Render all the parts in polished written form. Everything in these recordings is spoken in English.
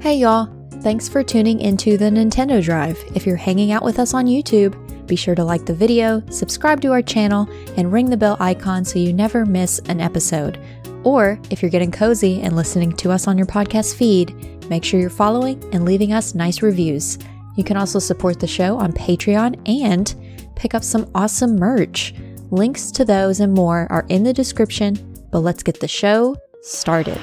Hey y'all, thanks for tuning into the Nintendo Drive. If you're hanging out with us on YouTube, be sure to like the video, subscribe to our channel, and ring the bell icon so you never miss an episode. Or if you're getting cozy and listening to us on your podcast feed, make sure you're following and leaving us nice reviews. You can also support the show on Patreon and pick up some awesome merch. Links to those and more are in the description, but let's get the show started.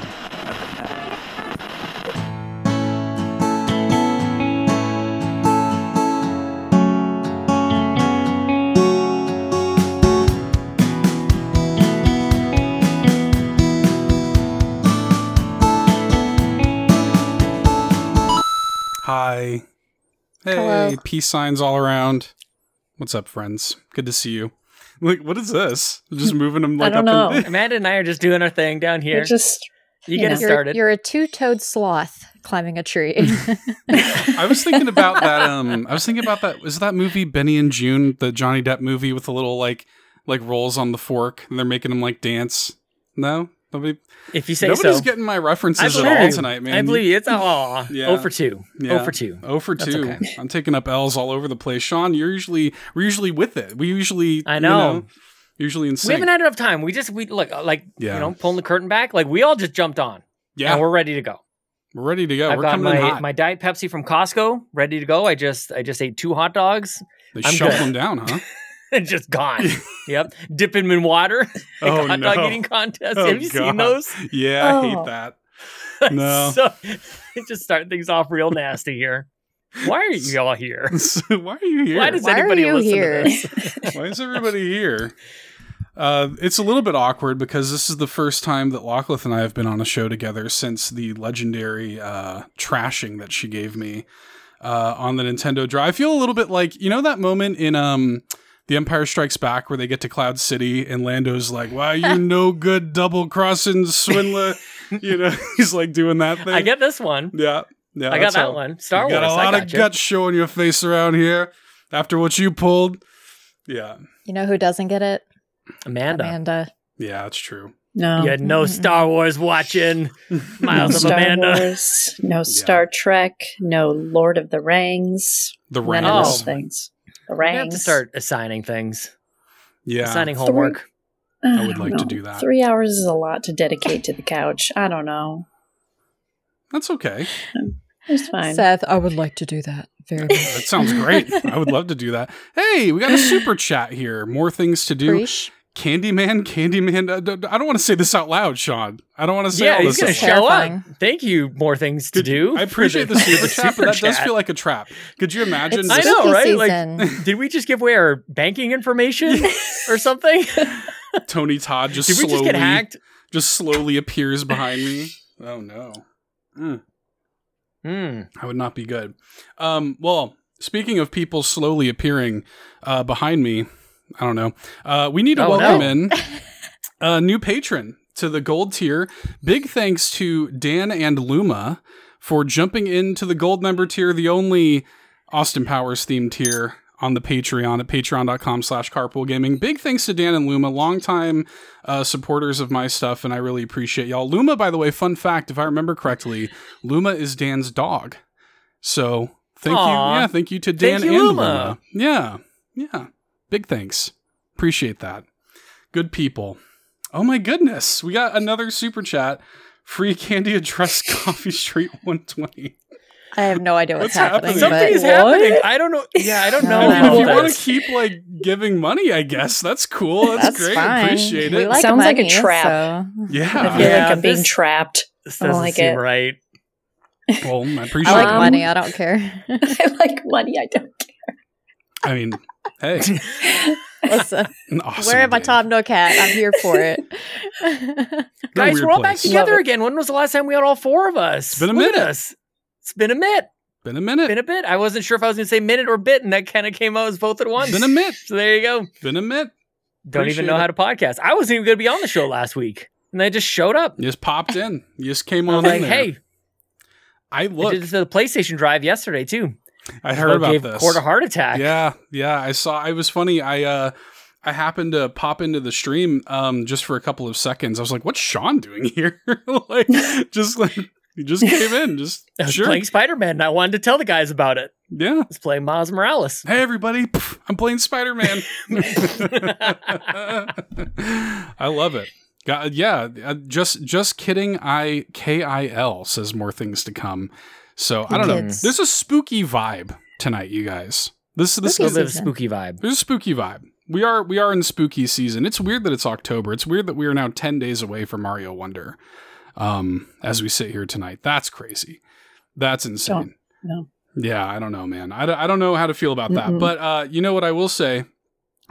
Hi. Hey, hello. Peace signs all around. What's up, friends? Good to see you. Like, what is this? Just moving them like I don't up know. And Amanda and I are just doing our thing down here. You're just you get it started. You're a two-toed sloth climbing a tree. I was thinking about that. Is that movie Benny and June, the Johnny Depp movie with the little like rolls on the fork, and they're making them like dance? No, nobody. If you say nobody's so, nobody's getting my references at all tonight, man. I believe you. It's all 0 for 2. Yeah. 0 for 2. 0 for 2. Okay. I'm taking up L's all over the place. Sean, we're usually with it. Usually in sync. We haven't had enough time. Pulling the curtain back. Like we all just jumped on. Yeah, and we're ready to go. We're ready to go. I've got my Diet Pepsi from Costco ready to go. I just ate 2 hot dogs. They shoved them down, huh? It's just gone. Yep. Dip them in water. Oh, hot dog eating contest. Oh, have you seen those? Yeah, I hate that. No. So, just starting things off real nasty here. Why are you all here? Why are you here? Why does anybody listen to this? Why is everybody here? It's a little bit awkward because this is the first time that Lockleth and I have been on a show together since the legendary trashing that she gave me on the Nintendo Drive. I feel a little bit like, you know that moment in The Empire Strikes Back where they get to Cloud City and Lando's like, "Wow, you no good double-crossing swindler." You know, he's like doing that thing. I get this one. Yeah. Yeah, I got that one. Star Wars. You got a lot of guts showing your face around here after what you pulled. Yeah. You know who doesn't get it? Amanda. Yeah, that's true. No. You had no Star Wars watching. Miles of Amanda. Wars, no Star Trek. No Lord of the Rings. The Rings. None of those things. The Rings. We have to start assigning things. Yeah. Assigning homework. I would like to do that. 3 hours is a lot to dedicate to the couch. I don't know. That's okay. It's fine. Seth, I would like to do that. Very good. That sounds great. I would love to do that. Hey, we got a super chat here. More things to do. Preach. Candyman. I don't want to say this out loud, Sean. I don't want to say all this. Yeah, he's going to show up. Thank you, more things to do. I appreciate the super chat, but that does feel like a trap. Could you imagine? I know, right? Like, did we just give away our banking information or something? Tony Todd just slowly appears behind me. Oh, no. I would not be good. Well, speaking of people slowly appearing behind me, I don't know. We need to welcome in a new patron to the gold tier. Big thanks to Dan and Luma for jumping into the gold member tier, the only Austin Powers themed tier on the Patreon at patreon.com/carpoolgaming. Big thanks to Dan and Luma, longtime supporters of my stuff, and I really appreciate y'all. Luma, by the way, fun fact, if I remember correctly, Luma is Dan's dog. So thank you. Yeah, thank you to Dan and Luma. Yeah. Yeah. Big thanks. Appreciate that. Good people. Oh my goodness. We got another super chat. Free candy address Coffee Street 120. I have no idea what's happening. Something is happening. I don't know. Yeah, I don't know. If you want to keep like giving money, I guess that's cool. That's great. Fine. Appreciate it. Like sounds money, like a trap. So. Yeah, I feel like I'm being trapped. This doesn't seem right. Well, I appreciate. I like money. I don't care. I like money. I don't care. I mean, hey. Listen, awesome where am I, Tom? No cat. I'm here for it. Guys, we're all back together again. When was the last time we had all 4 of us? It's been a minute. It's been a bit. I wasn't sure if I was going to say minute or bit, and that kind of came out as both at once. Been a minute. So there you go. Been a minute. Don't even know how to podcast. I wasn't even going to be on the show last week, and I just showed up. You just popped in. You just came on in there. Hey, I did this to the PlayStation Drive yesterday too. I heard about this. Quarter heart attack. Yeah. I saw. It was funny. I happened to pop into the stream just for a couple of seconds. I was like, "What's Sean doing here?" like just like. He just came in. Just I was playing Spider-Man, and I wanted to tell the guys about it. Yeah. I was playing Miles Morales. Hey, everybody. I'm playing Spider-Man. I love it. God, yeah. Just kidding. KIL says more things to come. So, I don't know. There's a spooky vibe tonight, you guys. This is a spooky vibe. There's a spooky vibe. We are in spooky season. It's weird that it's October. It's weird that we are now 10 days away from Mario Wonder. As we sit here tonight, that's crazy. That's insane. No. Yeah, I don't know, man. I don't know how to feel about that. But you know what I will say?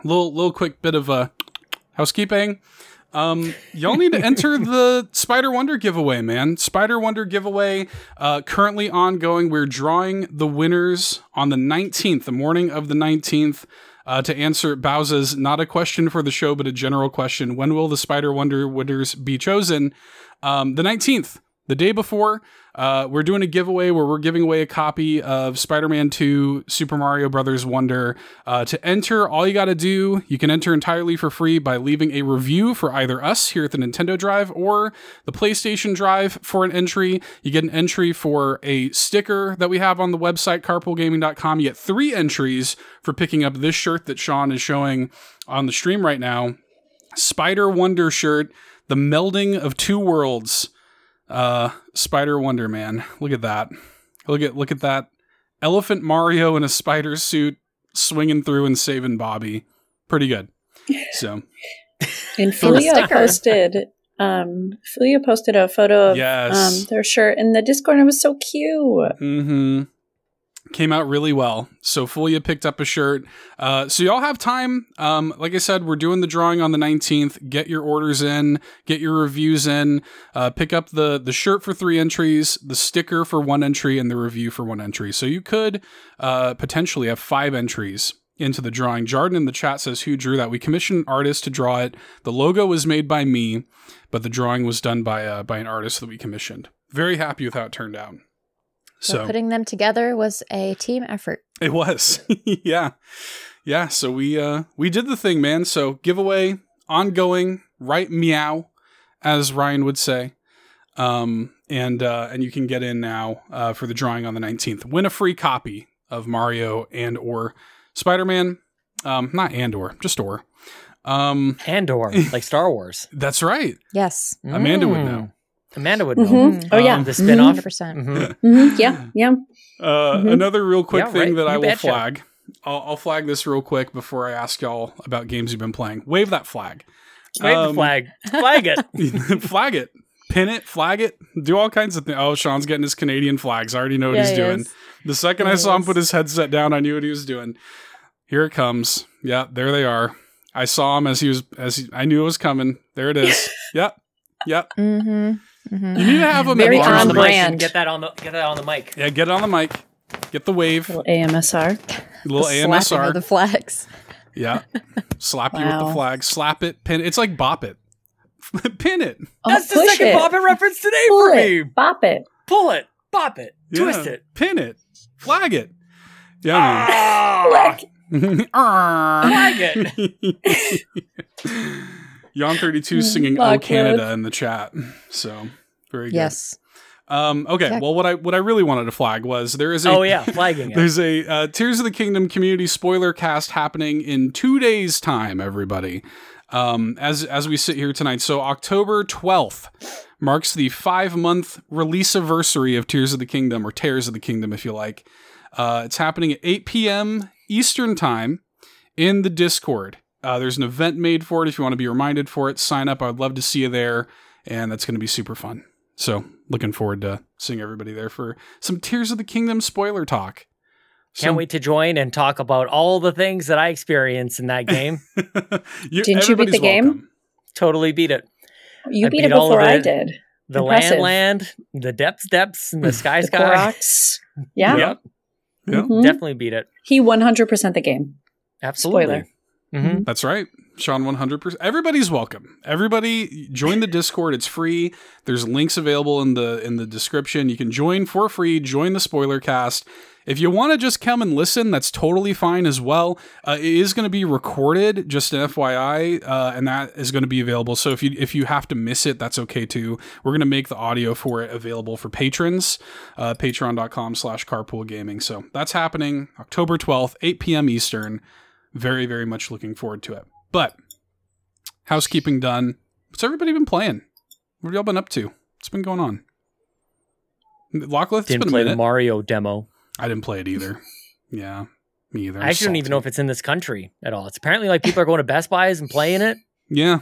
Little quick bit of housekeeping. Y'all need to enter the Spider Wonder giveaway, man. Spider Wonder giveaway currently ongoing. We're drawing the winners on the 19th, the morning of the 19th. To answer Bowza's, not a question for the show, but a general question. When will the Spider Wonder winners be chosen? The 19th, the day before, we're doing a giveaway where we're giving away a copy of Spider-Man 2, Super Mario Bros. Wonder. To enter, all you got to do, you can enter entirely for free by leaving a review for either us here at the Nintendo Drive or the PlayStation Drive for an entry. You get an entry for a sticker that we have on the website, carpoolgaming.com. You get 3 entries for picking up this shirt that Sean is showing on the stream right now. Spider Wonder shirt. The melding of two worlds, Spider Wonder, man. Look at that. Look at that. Elephant Mario in a spider suit swinging through and saving Bobby. Pretty good. So. And Philia posted a photo of their shirt in the Discord, and it was so cute. Mm-hmm. Came out really well. So Fulia picked up a shirt. So y'all have time. Like I said, we're doing the drawing on the 19th. Get your orders in. Get your reviews in. Pick up the shirt for 3 entries, the sticker for 1 entry, and the review for 1 entry. So you could potentially have 5 entries into the drawing. Jordan in the chat says, who drew that? We commissioned an artist to draw it. The logo was made by me, but the drawing was done by an artist that we commissioned. Very happy with how it turned out. So putting them together was a team effort. It was. Yeah. So we did the thing, man. So giveaway ongoing, right? Meow, as Ryan would say. And you can get in now, for the drawing on the 19th, win a free copy of Mario and or Spider-Man. Not and or, just or, and or like Star Wars. That's right. Yes. Amanda would know. Mm-hmm. Oh, yeah. The spinoff. 100%. Mm-hmm. Mm-hmm. Yeah, yeah. Another real quick thing that I will flag. I'll flag this real quick before I ask y'all about games you've been playing. Wave that flag. Wave the flag. Flag it. Flag it. Pin it. Flag it. Do all kinds of things. Oh, Sean's getting his Canadian flags. I already know what he's doing. The second I saw him put his headset down, I knew what he was doing. Here it comes. Yeah, there they are. I saw him as I knew it was coming. There it is. Yep. Mm-hmm. Mm-hmm. You need to have them very on brand. Get that on the mic. Yeah, get it on the mic. Get the wave. A little AMSR. Slapping of the flags. Yeah. Slap you with the flag. Slap it. Pin it. It's like bop it. Pin it. Oh, that's the second bop it reference today for me. Bop it. Pull it. Bop it. Yeah. Twist it. Pin it. Flag it. Yeah. Flag it. Yon32 singing "Oh Canada" in the chat, so very good. Yes. Okay. Check. Well, what I really wanted to flag was there is flagging. There's a Tears of the Kingdom community spoiler cast happening in 2 days' time, everybody. As we sit here tonight, so October 12th marks the 5-month release-iversary of Tears of the Kingdom, or Tears of the Kingdom, if you like. It's happening at 8 p.m. Eastern time in the Discord. There's an event made for it. If you want to be reminded for it, sign up. I would love to see you there. And that's going to be super fun. So looking forward to seeing everybody there for some Tears of the Kingdom spoiler talk. Can't wait to join and talk about all the things that I experienced in that game. Didn't you beat the game? Welcome. Totally beat it. You beat it before I did. The land, the depths, and the sky. Rocks. Yeah. Yep. Mm-hmm. Definitely beat it. He 100% the game. Absolutely. Spoiler. Mm-hmm. That's right. Sean, 100%. Everybody's welcome. Everybody join the Discord. It's free. There's links available in the description. You can join for free. Join the spoiler cast. If you want to just come and listen, that's totally fine as well. It is going to be recorded, just an FYI, and that is going to be available. So if you have to miss it, that's okay too. We're going to make the audio for it available for patrons, patreon.com/carpoolgaming. So that's happening October 12th, 8 p.m. Eastern. Very, very much looking forward to it. But housekeeping done. What's everybody been playing? What have y'all been up to? What's been going on? Lockleth didn't play the Mario demo. I didn't play it either. Yeah, me either. I actually don't even know if it's in this country at all. It's apparently like people are going to Best Buys and playing it. Yeah.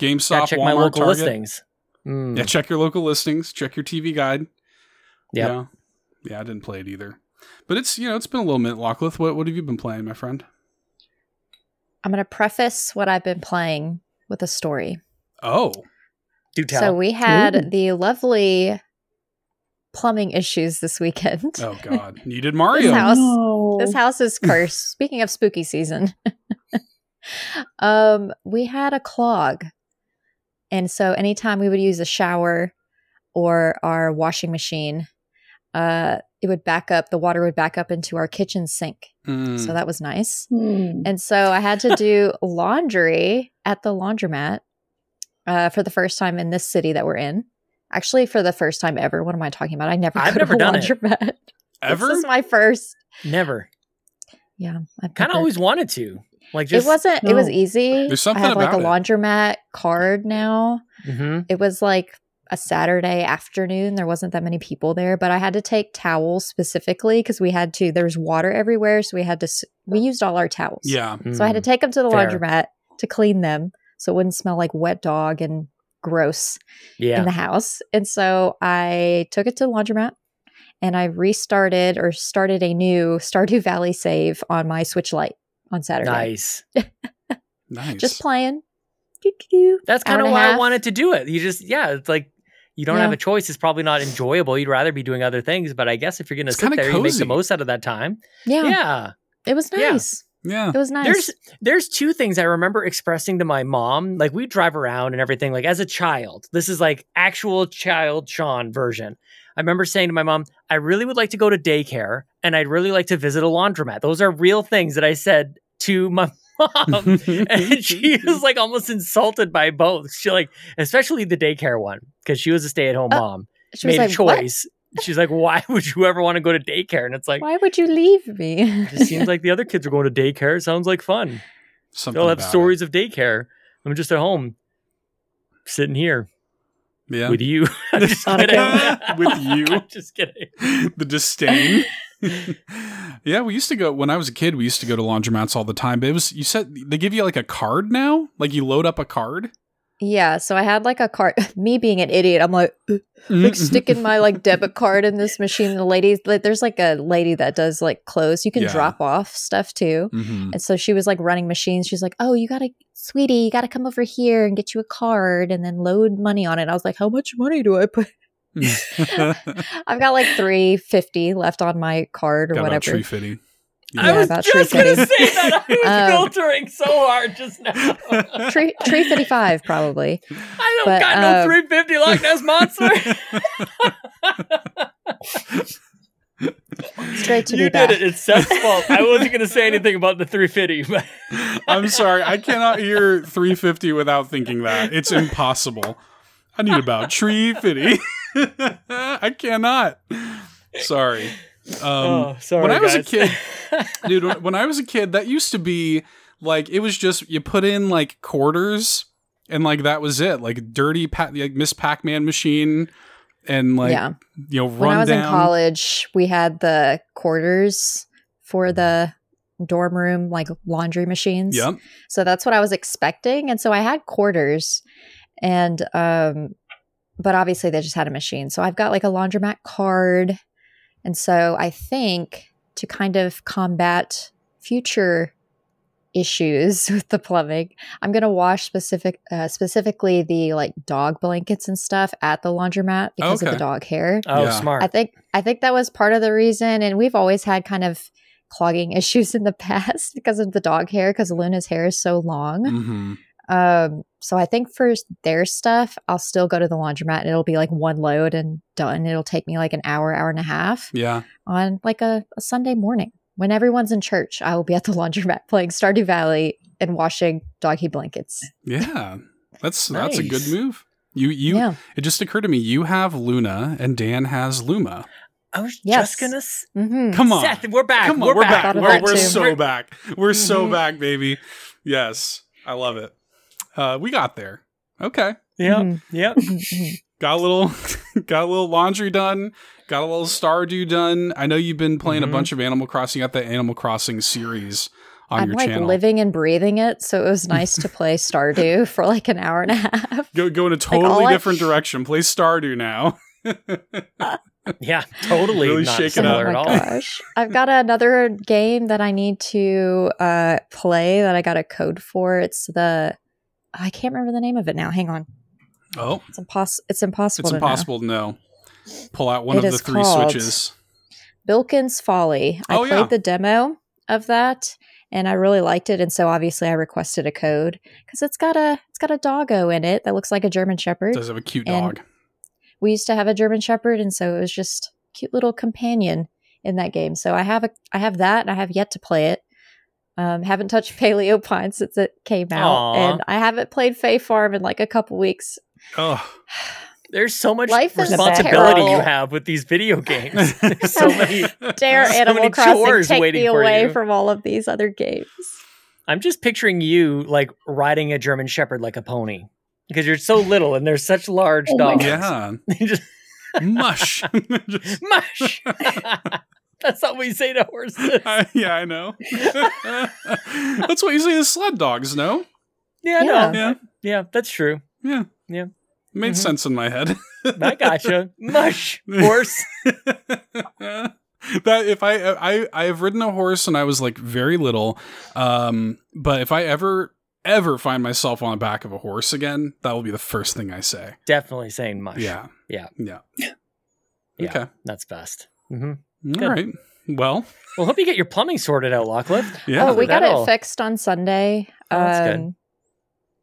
GameStop, Walmart, check my local Target. Listings. Mm. Yeah, check your local listings. Check your TV guide. Yep. Yeah. Yeah, I didn't play it either. But it's, you know, it's been a little minute, Lockleth. What have you been playing, my friend? I'm going to preface what I've been playing with a story. Oh. Do tell. So we had the lovely plumbing issues this weekend. Oh, God. You did Mario. This house is cursed. Speaking of spooky season, we had a clog. And so anytime we would use a shower or our washing machine, it would back up. The water would back up into our kitchen sink. Mm. So that was nice. Mm. And so I had to do laundry at the laundromat for the first time in this city that we're in. Actually, for the first time ever. What am I talking about? I've never done a laundromat. Ever? This is my first. Never. Yeah. I've kind of always wanted to. Like, just, It was easy. There's something about it. I have like a laundromat card now. Mm-hmm. It was like a Saturday afternoon. There wasn't that many people there, but I had to take towels specifically because we had to, there's water everywhere. So we used all our towels. Yeah. Mm-hmm. So I had to take them to the laundromat to clean them so it wouldn't smell like wet dog and gross in the house. And so I took it to the laundromat and I started a new Stardew Valley save on my Switch Lite on Saturday. Nice. Just playing. That's kind of why I wanted to do it. You just, it's like, you don't have a choice. It's probably not enjoyable. You'd rather be doing other things. But I guess if you're going to sit there, cozy. You make the most out of that time. Yeah. It was nice. Yeah. It was nice. There's two things I remember expressing to my mom. Like, we drive around and everything. Like, as a child, this is like actual child Sean version. I remember saying to my mom, I really would like to go to daycare and I'd really like to visit a laundromat. Those are real things that I said to my mom. And she was like almost insulted by both. She like, especially the daycare one, because she was a stay-at-home mom. She made a choice. What? She's like, why would you ever want to go to daycare? And it's like, why would you leave me? It just seems like the other kids are going to daycare. Sounds like fun. They'll have stories of daycare. I'm just at home, sitting here with you. I'm just kidding. With you. I'm just kidding. The disdain. Yeah, we used to go, when I was a kid, we used to go to laundromats all the time. But it was, you said, they give you like a card now? Like you load up a card? Yeah, so I had like a card. Me being an idiot, I'm like sticking my like debit card in this machine. The lady, there's like a lady that does like clothes. You can drop off stuff too. Mm-hmm. And so she was like running machines. She's like, "Oh, you gotta come over here and get you a card and then load money on it." I was like, "How much money do I put?" I've got like $3.50 left on my card or whatever. About $3.50. Yeah, I was just going to say that. I was filtering so hard just now. 355 probably. I don't got no 350 Loch Ness Monster. It's great to be back. You did it. It's Seth's fault. I wasn't going to say anything about the 350. But I'm sorry. I cannot hear 350 without thinking that. It's impossible. I need about 350. I cannot. Sorry. When I was a kid, dude, that used to be like, it was just, you put in like quarters and like, that was it. Like dirty like Miss Pac-Man machine and like, you know, when I was in college, we had the quarters for the dorm room, like laundry machines. Yep. So that's what I was expecting. And so I had quarters and, but obviously they just had a machine. So I've got like a laundromat card. And so I think to kind of combat future issues with the plumbing, I'm going to wash specifically the like dog blankets and stuff at the laundromat because of the dog hair. Oh, smart. I think that was part of the reason. And we've always had kind of clogging issues in the past because of the dog hair, because Luna's hair is so long. Mm-hmm. So I think for their stuff, I'll still go to the laundromat and it'll be like one load and done. It'll take me like an hour, hour and a half. Yeah. On like a Sunday morning when everyone's in church, I will be at the laundromat playing Stardew Valley and washing doggy blankets. Yeah. That's nice. That's a good move. You It just occurred to me, you have Luna and Dan has Luma. I was just going to... Mm-hmm. Come on. Seth, we're back. Come on, we're back. We're so back. We're so back, baby. Yes. I love it. We got there. Okay. Yeah. Mm-hmm. Yeah. Got a little laundry done. Got a little Stardew done. I know you've been playing a bunch of Animal Crossing. You got the Animal Crossing series on your channel. I'm like living and breathing it, so it was nice to play Stardew for like an hour and a half. Go in a totally different direction. Play Stardew now. Yeah, totally. Really shake it up at all. Gosh. I've got another game that I need to play that I got a code for. It's the... I can't remember the name of it now. Hang on. Oh. It's impossible to know. Pull out one of the three switches. Bilkin's Folly. I played the demo of that and I really liked it, and so obviously I requested a code because it's got a doggo in it that looks like a German Shepherd. It does have a cute dog. We used to have a German Shepherd, and so it was just a cute little companion in that game. So I have that, and I have yet to play it. Haven't touched Paleo Pine since it came out. Aww. And I haven't played Fae Farm in like a couple weeks. Oh, there's so much responsibility you have with these video games. There's so many Animal Crossing take me away from all of these other games. I'm just picturing you like riding a German Shepherd like a pony because you're so little and they're such large dogs. Yeah, mush, mush. That's not what you say to horses. Yeah, I know. That's what you say to sled dogs, no? Yeah, yeah. No. Yeah. Yeah, that's true. Yeah. Yeah. It made sense in my head. I gotcha. Mush, horse. That if I have ridden a horse and I was like very little, but if I ever find myself on the back of a horse again, that will be the first thing I say. Definitely saying mush. Yeah. Yeah. Yeah. Yeah. Okay. That's best. Mm-hmm. Good. All right. Well, hope you get your plumbing sorted out, Lockleth. Yeah. Oh, we got it fixed on Sunday. Oh, that's good.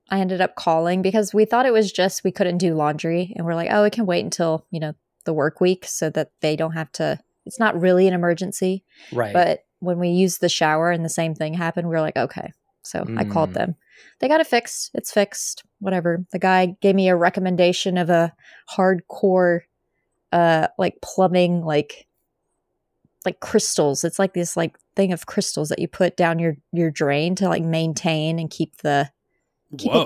I ended up calling because we thought it was just we couldn't do laundry, and we're like, oh, it can wait until the work week so that they don't have to. It's not really an emergency, right? But when we used the shower and the same thing happened, we were like, okay. So I called them. They got it fixed. It's fixed. Whatever. The guy gave me a recommendation of a hardcore, like plumbing, like crystals. It's like this like thing of crystals that you put down your drain to like maintain and keep it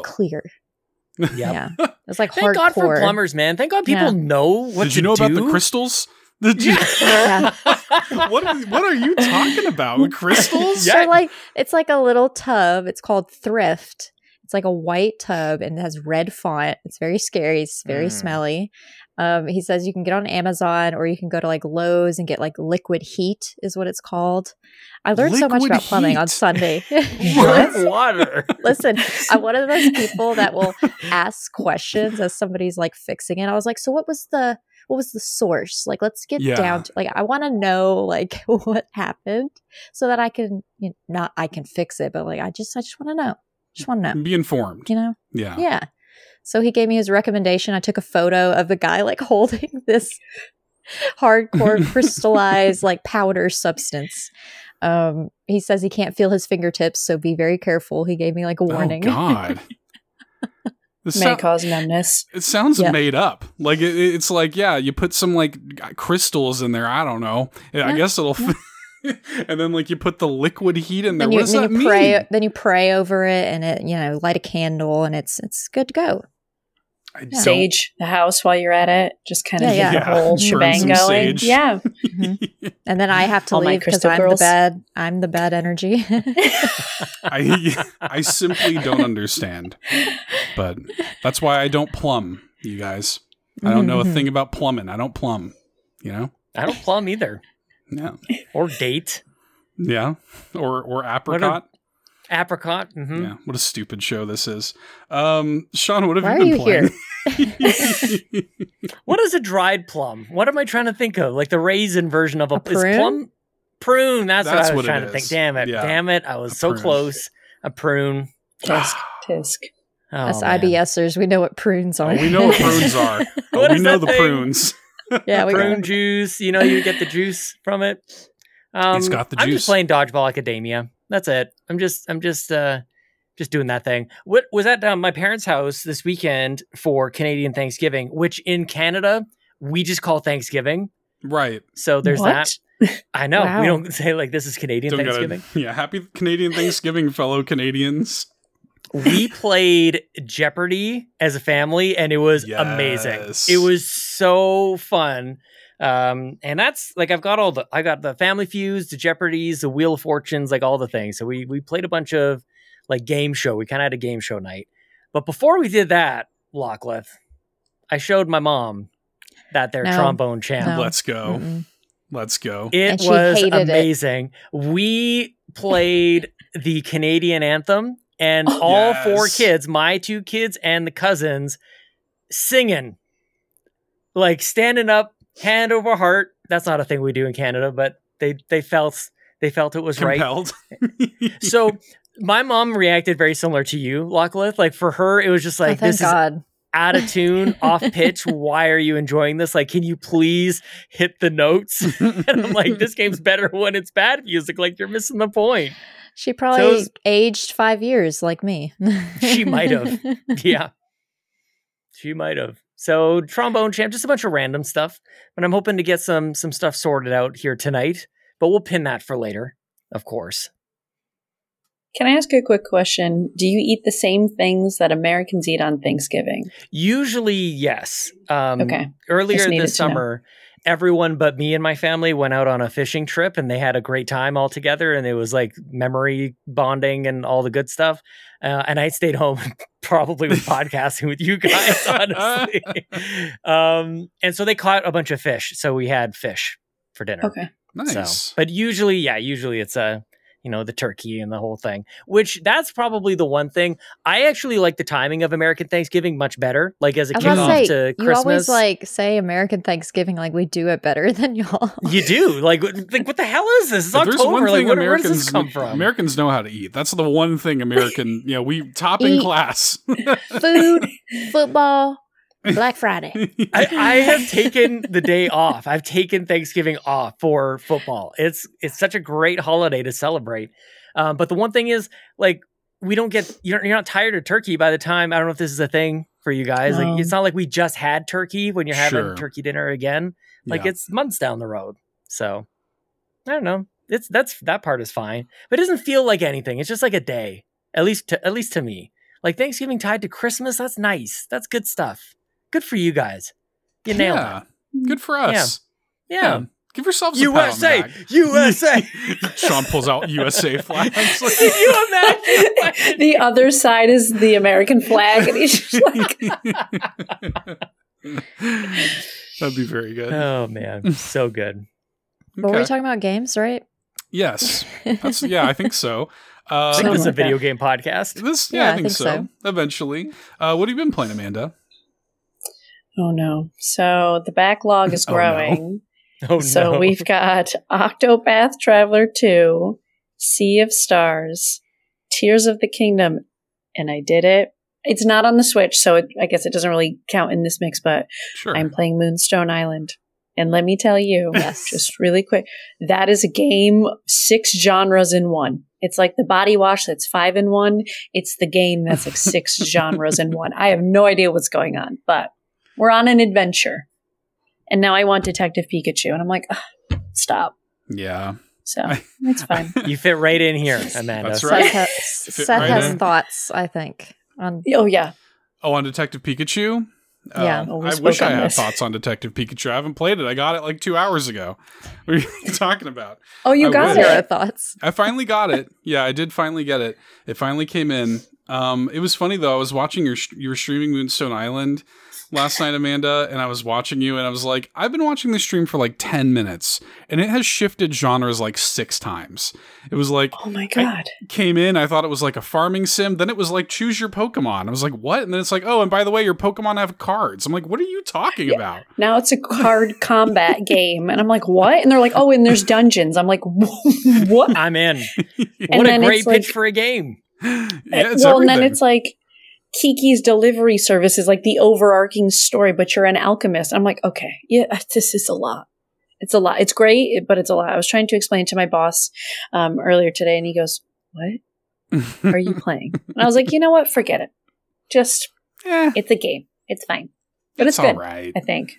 clear. Yep. Yeah. It's like Thank hardcore. God for plumbers, man. Thank God people know what Did to you know do? About the crystals? What are you talking about? Crystals? Yeah. So like it's like a little tub. It's called Thrift. It's like a white tub and it has red font. It's very scary. It's very smelly. He says you can get on Amazon or you can go to like Lowe's and get like Liquid Heat is what it's called. I learned so much about plumbing on Sunday. Water. Listen, I'm one of those people that will ask questions as somebody's like fixing it. I was like, so what was the source? Like, let's get down to like, I want to know like what happened so that I can I can fix it. But like, I just want to know. Just want to know. Be informed. Yeah. Yeah. So he gave me his recommendation. I took a photo of the guy like holding this hardcore crystallized like powder substance. He says he can't feel his fingertips, so be very careful. He gave me like a warning. Oh God, may cause numbness. It sounds made up. Like it's like you put some like crystals in there. I don't know. I guess it'll. Yeah. And then, like, you put the Liquid Heat in there. What does that mean? Then you pray over it, and it, light a candle, and it's good to go. Sage the house while you're at it, just kind of get the whole shebang going. Sage. Yeah, mm-hmm. And then I have to leave because I'm the bad energy. I simply don't understand, but that's why I don't plumb, you guys. I don't know a thing about plumbing. I don't plumb. I don't plumb either. Yeah, or date. Yeah, or apricot. Apricot. Mm-hmm. Yeah, what a stupid show this is. Sean, what have you been playing? Here? What is a dried plum? What am I trying to think of? Like the raisin version of a plum? Prune. That's what I was trying to think. Damn it. I was so close. A prune. Tisk. Oh, us man. IBSers, we know what prunes are. Oh, we know what prunes are. What we know the thing? Prunes. Yeah, we prune juice. You know, you get the juice from it. It's got the juice. I'm just playing Dodgeball Academia. That's it. I'm just doing that thing. What was at my parents' house this weekend for Canadian Thanksgiving, which in Canada we just call Thanksgiving. Right. So there's that. I know. Wow. We don't say like this is Canadian Thanksgiving. Happy Canadian Thanksgiving, fellow Canadians. We played Jeopardy as a family, and it was amazing. It was so fun. And that's like I got the Family Feuds, the Jeopardies, the Wheel of Fortunes, like all the things. So we played a bunch of like game show. We kind of had a game show night. But before we did that, Lockleth, I showed my mom that their trombone champ. No. Let's go. Mm-mm. Let's go. It was amazing. We played the Canadian anthem and all four kids, my two kids and the cousins, singing, like standing up, hand over heart. That's not a thing we do in Canada, but they felt it was compelled. Right. So my mom reacted very similar to you, Lockleth. Like for her, it was just like, this is out of tune, off pitch. Why are you enjoying this? Like, can you please hit the notes? And I'm like, this game's better when it's bad music. Like, you're missing the point. She probably aged 5 years like me. She might have. Yeah. She might have. So trombone champ, just a bunch of random stuff. And I'm hoping to get some stuff sorted out here tonight. But we'll pin that for later, of course. Can I ask a quick question? Do you eat the same things that Americans eat on Thanksgiving? Usually, yes. Okay. Earlier this summer, everyone but me and my family went out on a fishing trip, and they had a great time all together, and it was like memory bonding and all the good stuff. And I stayed home probably with podcasting with you guys, honestly. And so they caught a bunch of fish. So we had fish for dinner. Okay. Nice. So, but usually it's a... you know, the turkey and the whole thing, which that's probably the one thing. I actually like the timing of American Thanksgiving much better. Like as a kickoff to Christmas. You always like say American Thanksgiving, like we do it better than y'all. You do. Like what the hell is this? It's October. There's one thing where does this come from? Americans know how to eat. That's the one thing American, we top in class. Food, football. Black Friday. I have taken the day off. I've taken Thanksgiving off for football. It's such a great holiday to celebrate. But the one thing is, like, we don't get you're not tired of turkey by the time. I don't know if this is a thing for you guys. No. Like, it's not like we just had turkey when you're having turkey dinner again. Like it's months down the road. So I don't know. That part is fine, but it doesn't feel like anything. It's just like a day, at least to me. Like Thanksgiving tied to Christmas. That's nice. That's good stuff. Good for you guys. You nailed it. Good for us. Yeah. Give yourselves a pat on the back. USA. Sean pulls out USA flags. Can you imagine? The other side is the American flag, and he's just like, that'd be very good. Oh man, so good. Were we talking about games, right? Yes. I think so. I think this is a video game podcast. I think so. Eventually. What have you been playing, Amanda? Oh, no. So the backlog is growing. So we've got Octopath Traveler 2, Sea of Stars, Tears of the Kingdom, and I did it. It's not on the Switch, so I guess it doesn't really count in this mix, but I'm playing Moonstone Island. And let me tell you, just really quick, that is a game 6 genres in one. It's like the body wash that's 5 in one. It's the game that's like 6 genres in one. I have no idea what's going on, but we're on an adventure. And now I want Detective Pikachu. And I'm like, stop. Yeah. So it's fine. You fit right in here, Amanda. That's right. Seth has thoughts, I think. On Detective Pikachu? Yeah. I wish I had thoughts on Detective Pikachu. I haven't played it. I got it like 2 hours ago. What are you talking about? Oh, you got your thoughts. I finally got it. Yeah, I did finally get it. It finally came in. It was funny, though. I was watching you were streaming Moonstone Island. last night, Amanda, and I was watching you, and I was like, I've been watching this stream for like 10 minutes, and it has shifted genres like 6 times. It was like, oh my God. I came in, I thought it was like a farming sim. Then it was like, choose your Pokemon. I was like, what? And then it's like, oh, and by the way, your Pokemon have cards. I'm like, what are you talking about? Now it's a card combat game. And I'm like, what? And they're like, oh, and there's dungeons. I'm like, what? I'm in. What a great pitch for a game. Yeah, it's well, everything. And then it's like, Kiki's Delivery Service is like the overarching story, but you're an alchemist. I'm like, okay, yeah, this is a lot. It's a lot. It's great, but it's a lot. I was trying to explain to my boss earlier today, and he goes, what are you playing? And I was like, you know what? Forget it. Just, It's a game. It's fine. But it's good, all right. I think.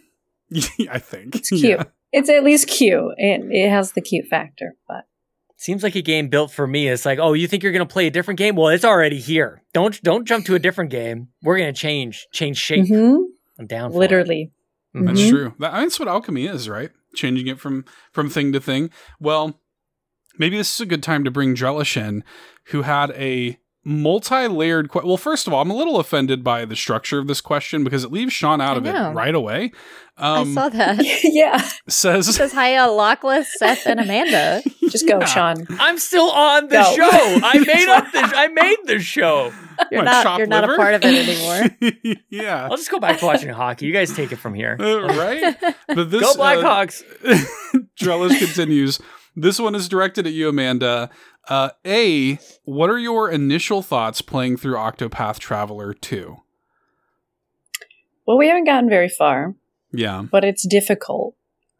I think. It's cute. Yeah. It's at least cute. It has the cute factor, but. Seems like a game built for me. It's like, oh, you think you're going to play a different game? Well, it's already here. Don't jump to a different game. We're going to change shape. Mm-hmm. I'm down for it. Literally. Mm-hmm. That's true. That's what alchemy is, right? Changing it from thing to thing. Well, maybe this is a good time to bring Drellish in, who had a multi-layered question. Well, first of all, I'm a little offended by the structure of this question because it leaves Sean out of it right away. I saw that. Yeah. Says hi, Lockleth, Seth, and Amanda. Just go, Sean. I'm still on the show. I made the show. You're not a part of it anymore. Yeah. I'll just go back to watching hockey. You guys take it from here. Right? But this, go Blackhawks. Drellish continues. This one is directed at you, Amanda. A, what are your initial thoughts playing through Octopath Traveler 2? Well, we haven't gotten very far. Yeah. But it's difficult.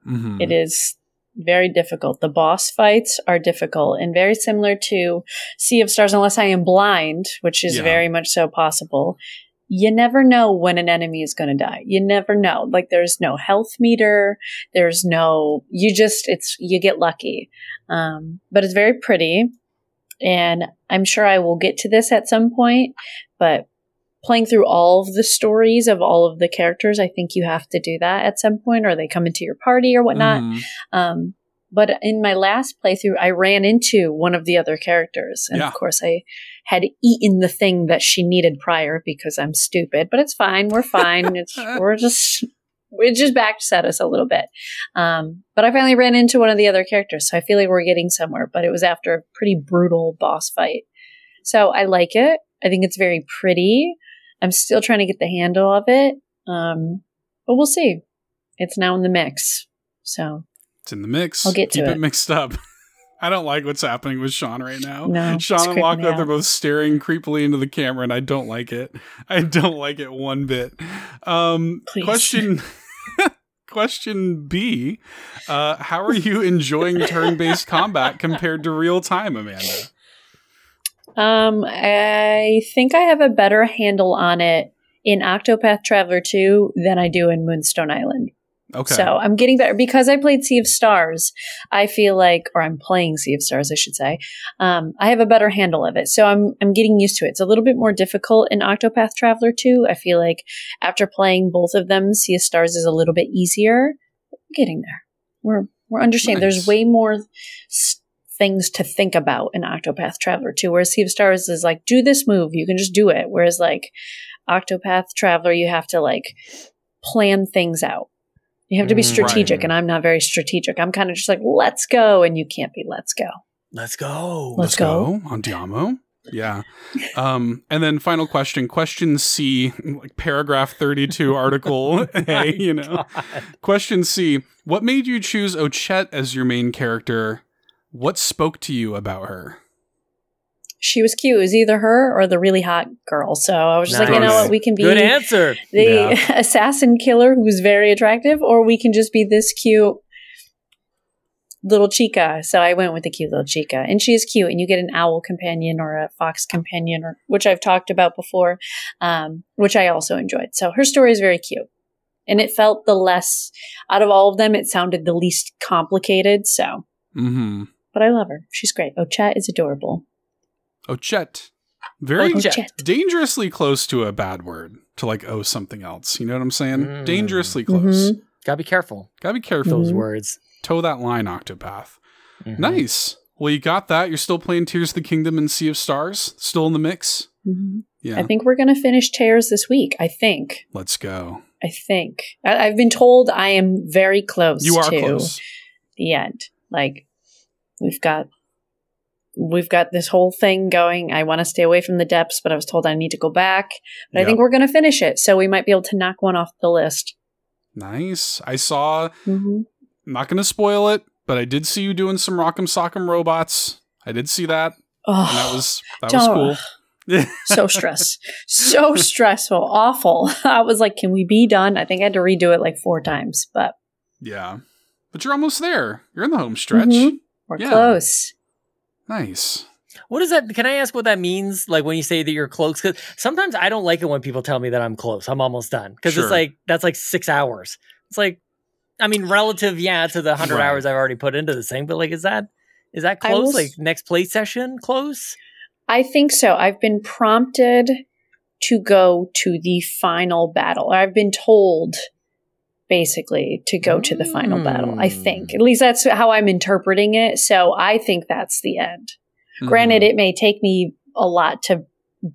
Mm-hmm. It is very difficult. The boss fights are difficult and very similar to Sea of Stars, unless I am blind, which is very much so possible. You never know when an enemy is going to die. You never know. Like, there's no health meter. There's no, you get lucky. But it's very pretty. And I'm sure I will get to this at some point. But playing through all of the stories of all of the characters, I think you have to do that at some point, or they come into your party or whatnot. Mm-hmm. But in my last playthrough, I ran into one of the other characters. And of course, I had eaten the thing that she needed prior because I'm stupid. But it's fine. We're fine. It just backset us a little bit. But I finally ran into one of the other characters. So I feel like we're getting somewhere. But it was after a pretty brutal boss fight. So I like it. I think it's very pretty. I'm still trying to get the handle of it. But we'll see. It's now in the mix. So. In the mix. I'll get to Keep it mixed up. I don't like what's happening with Sean right now. No, Sean and Lockleth are both staring creepily into the camera, and I don't like it. I don't like it one bit. Question B, how are you enjoying turn-based combat compared to real-time, Amanda? I think I have a better handle on it in Octopath Traveler 2 than I do in Moonstone Island. Okay. So I'm getting better because I played Sea of Stars. I feel like, or I'm playing Sea of Stars, I should say. I have a better handle of it. So I'm getting used to it. It's a little bit more difficult in Octopath Traveler 2. I feel like after playing both of them, Sea of Stars is a little bit easier. We're getting there. We're understanding. Nice. There's way more things to think about in Octopath Traveler 2, whereas Sea of Stars is like, do this move. You can just do it. Whereas like Octopath Traveler, you have to like plan things out. You have to be strategic, right. And I'm not very strategic. I'm kind of just like, let's go, and you can't be let's go. Let's go. Let's go. Andiamo. Yeah. And then final question. Question C, like paragraph 32, article A, you know. God. Question C, what made you choose Ochette as your main character? What spoke to you about her? She was cute. It was either her or the really hot girl. So I was just like, you know what? We can be the assassin killer who's very attractive, or we can just be this cute little chica. So I went with the cute little chica. And she is cute. And you get an owl companion or a fox companion, which I've talked about before, which I also enjoyed. So her story is very cute. And it felt the less, out of all of them, it sounded the least complicated. So, But I love her. She's great. Ochette is adorable. Ochette. Very dangerously close to a bad word. To like, oh, something else. You know what I'm saying? Dangerously close. Mm-hmm. Gotta be careful. Those words. Toe that line, Octopath. Mm-hmm. Nice. Well, you got that. You're still playing Tears of the Kingdom and Sea of Stars. Still in the mix. Mm-hmm. Yeah. I think we're going to finish Tears this week. I think. Let's go. I think. I've been told I am very close to the end. Like, we've got this whole thing going. I want to stay away from the depths, but I was told I need to go back. But yep. I think we're going to finish it, so we might be able to knock one off the list. Nice. I saw, I'm not going to spoil it, but I did see you doing some Rock'em Sock'em Robots. I did see that. Oh, and that was cool. So stressful. Awful. I was like, can we be done? I think I had to redo it like 4 times, but. Yeah. But you're almost there. You're in the home stretch. Mm-hmm. We're close. Nice. What is that? Can I ask what that means? Like when you say that you're close, because sometimes I don't like it when people tell me that I'm close. I'm almost done. Because it's like, that's like 6 hours. It's like, I mean, relative, to the 100 hours I've already put into this thing. But like, is that close? Like next play session close? I think so. I've been prompted to go to the final battle. I've been told basically to go to the final battle, I think. At least that's how I'm interpreting it. So I think that's the end. Granted, it may take me a lot to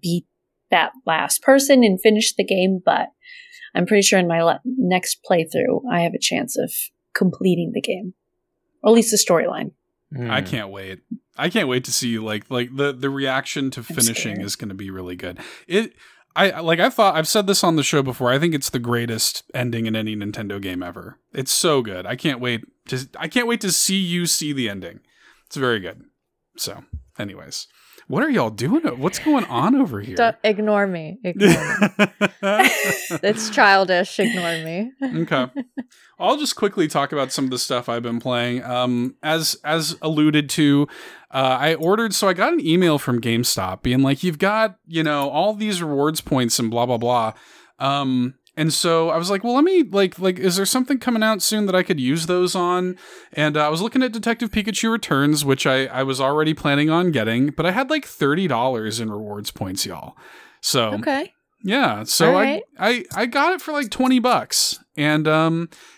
beat that last person and finish the game, but I'm pretty sure in my next playthrough, I have a chance of completing the game, or at least the storyline. I can't wait. I can't wait to see like the reaction to finishing is going to be really good. I've said this on the show before. I think it's the greatest ending in any Nintendo game ever. It's so good. I can't wait to see you see the ending. It's very good. So, anyways. What are y'all doing? What's going on over here? Ignore me. It's childish. Ignore me. Okay. I'll just quickly talk about some of the stuff I've been playing. As alluded to, I got an email from GameStop being like, you've got, all these rewards points and blah, blah, blah. And so I was like, well, let me like, is there something coming out soon that I could use those on? And I was looking at Detective Pikachu Returns, which I was already planning on getting, but I had like $30 in rewards points, y'all. So, okay. Yeah. So right. I got it for like $20 and,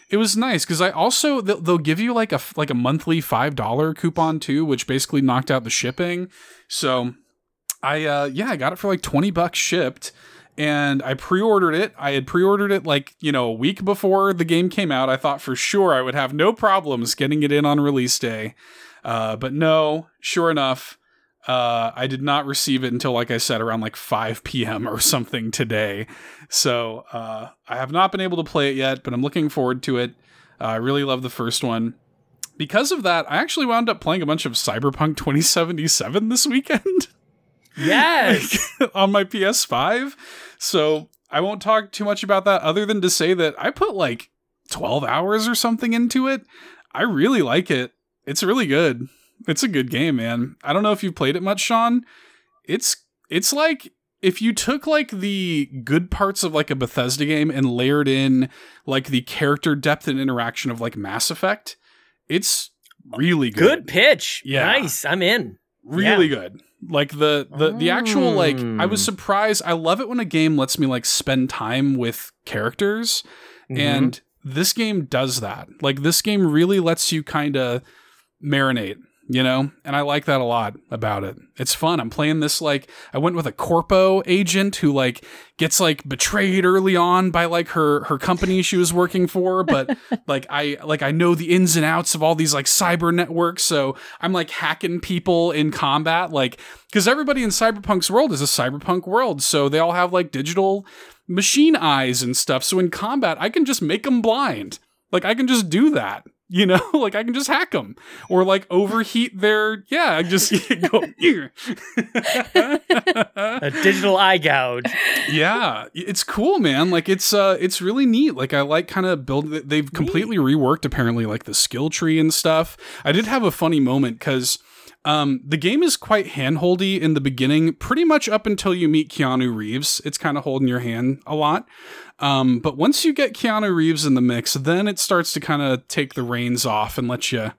it was nice. Cause I also, they'll give you like a monthly $5 coupon too, which basically knocked out the shipping. So I got it for like $20 shipped. And I pre-ordered it. I had pre-ordered it a week before the game came out. I thought for sure I would have no problems getting it in on release day. But no, sure enough, I did not receive it until, like I said, around 5 p.m. or something today. So I have not been able to play it yet, but I'm looking forward to it. I really love the first one. Because of that, I actually wound up playing a bunch of Cyberpunk 2077 this weekend. Yes, on my PS5. So I won't talk too much about that other than to say that I put 12 hours or something into it. I really like it. It's really good. It's a good game, man. I don't know if you've played it much, Sean. It's like if you took the good parts of a Bethesda game and layered in the character depth and interaction of Mass Effect. It's really good. Good pitch. Yeah. Nice. I'm in. Really good. The actual, I was surprised. I love it when a game lets me spend time with characters. Mm-hmm. And this game does that. This game really lets you kind of marinate, and I like that a lot about it. It's fun. I'm playing this, I went with a corpo agent who gets betrayed early on by her company she was working for. But I know the ins and outs of all these cyber networks. So I'm hacking people in combat, because everybody in Cyberpunk's world is a cyberpunk world. So they all have digital machine eyes and stuff. So in combat, I can just make them blind. I can just do that. I can just hack them or overheat their, I just go a digital eye gouge. Yeah, it's cool, man. It's really neat. I kind of build it. They've completely reworked apparently the skill tree and stuff. I did have a funny moment because the game is quite handholdy in the beginning, pretty much up until you meet Keanu Reeves. It's kind of holding your hand a lot. But once you get Keanu Reeves in the mix, then it starts to kind of take the reins off and let you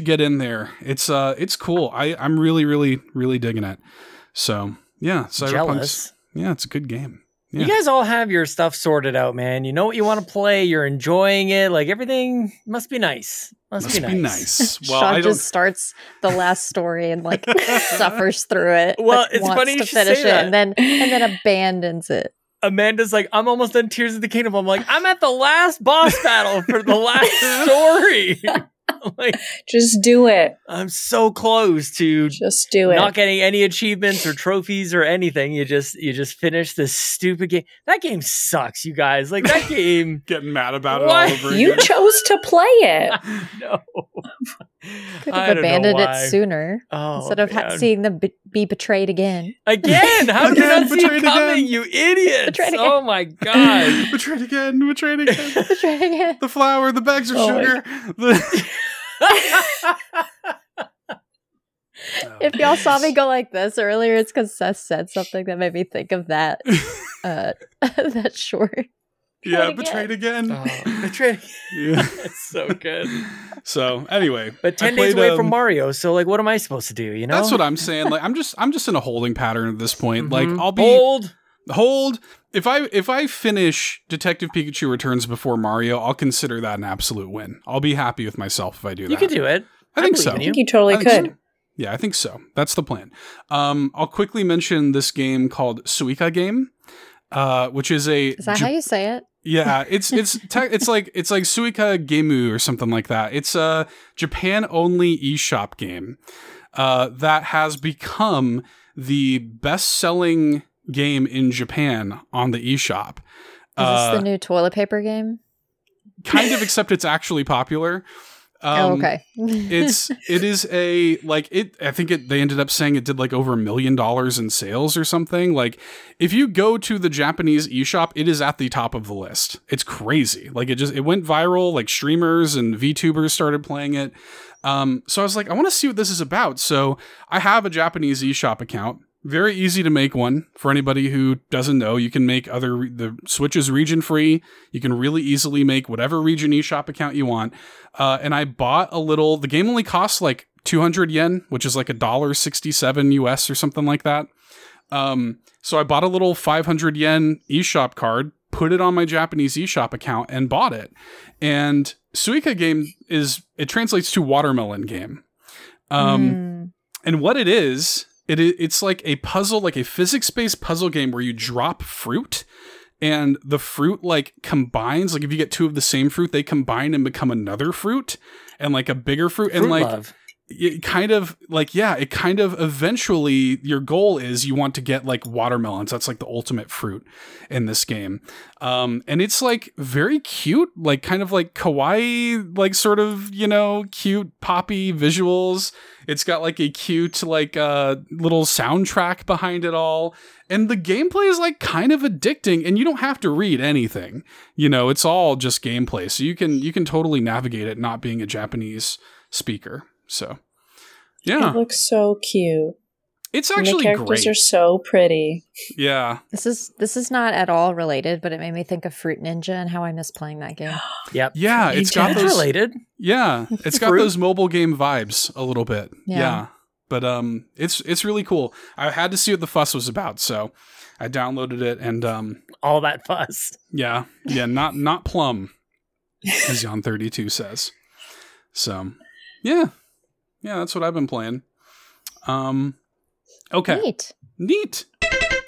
get in there. It's cool. I'm really, really, really digging it. So yeah, Cyberpunk's, yeah, it's a good game. Yeah. You guys all have your stuff sorted out, man. You know what you want to play. You're enjoying it. Everything must be nice. Must be nice. Well, Sean just starts the last story and suffers through it. Well, it's funny you should say that. And then abandons it. Amanda's like, I'm almost done Tears of the Kingdom. I'm like, I'm at the last boss battle for the last story. Like, just do it. I'm so close to just do it. Not getting any achievements or trophies or anything. You just finish this stupid game. That game sucks, you guys. Like that game. Getting mad about it all over again. You chose to play it. No. Could have abandoned it sooner instead of seeing them be betrayed again. Again? How did I see it coming, you idiots? Oh my god. Betrayed again. Betrayed again. Betrayed again. The flour, the bags of sugar. If y'all saw me go like this earlier, it's because Seth said something that made me think of that that short. Yeah, betrayed again. Betrayed. Yeah. That's so good. So anyway, but 10 days away from Mario, so like, what am I supposed to do? You know, that's what I'm saying. Like, I'm just in a holding pattern at this point. Mm-hmm. Like, I'll be hold. If I finish Detective Pikachu Returns before Mario, I'll consider that an absolute win. I'll be happy with myself if I do that. You could do it. I think so. I think you totally could. So. Yeah, I think so. That's the plan. I'll quickly mention this game called Suika Game, which is a... Is that how you say it? Yeah, it's like Suika Gemu or something like that. It's a Japan-only eShop game that has become the best-selling game in Japan on the eShop. Is this the new toilet paper game? Kind of, except it's actually popular. Okay. I think they ended up saying it did like over $1 million in sales or something. Like if you go to the Japanese eShop, it is at the top of the list. It's crazy. Like it went viral, like streamers and VTubers started playing it. So I was like, I want to see what this is about. So I have a Japanese eShop account. Very easy to make one. For anybody who doesn't know, you can make the Switch is region free. You can really easily make whatever region eShop account you want. And I bought the game only costs like 200 yen, which is like $1.67 US or something like that. So I bought a little 500 yen eShop card, put it on my Japanese eShop account and bought it. And Suika Game it translates to watermelon game. And what it is... It's like a puzzle, like a physics-based puzzle game where you drop fruit and the fruit like combines. Like if you get two of the same fruit, they combine and become another fruit and like a bigger fruit. And like it kind of like, yeah, it kind of eventually your goal is you want to get like watermelons. That's like the ultimate fruit in this game. And it's like very cute, like kind of like kawaii, like sort of, you know, cute poppy visuals. It's got like a cute, like little soundtrack behind it all. And the gameplay is like kind of addicting and you don't have to read anything, you know, it's all just gameplay. So you can totally navigate it not being a Japanese speaker. So yeah. It looks so cute. It's actually great. The characters are so pretty. Yeah. This is not at all related, but it made me think of Fruit Ninja and how I miss playing that game. Yep. Yeah, it's got those related. Yeah, it's got those mobile game vibes a little bit. Yeah. But it's really cool. I had to see what the fuss was about, so I downloaded it and all that fuss. Yeah. Yeah, not plum as Yon32 says. So, yeah. Yeah, that's what I've been playing. Okay. Neat.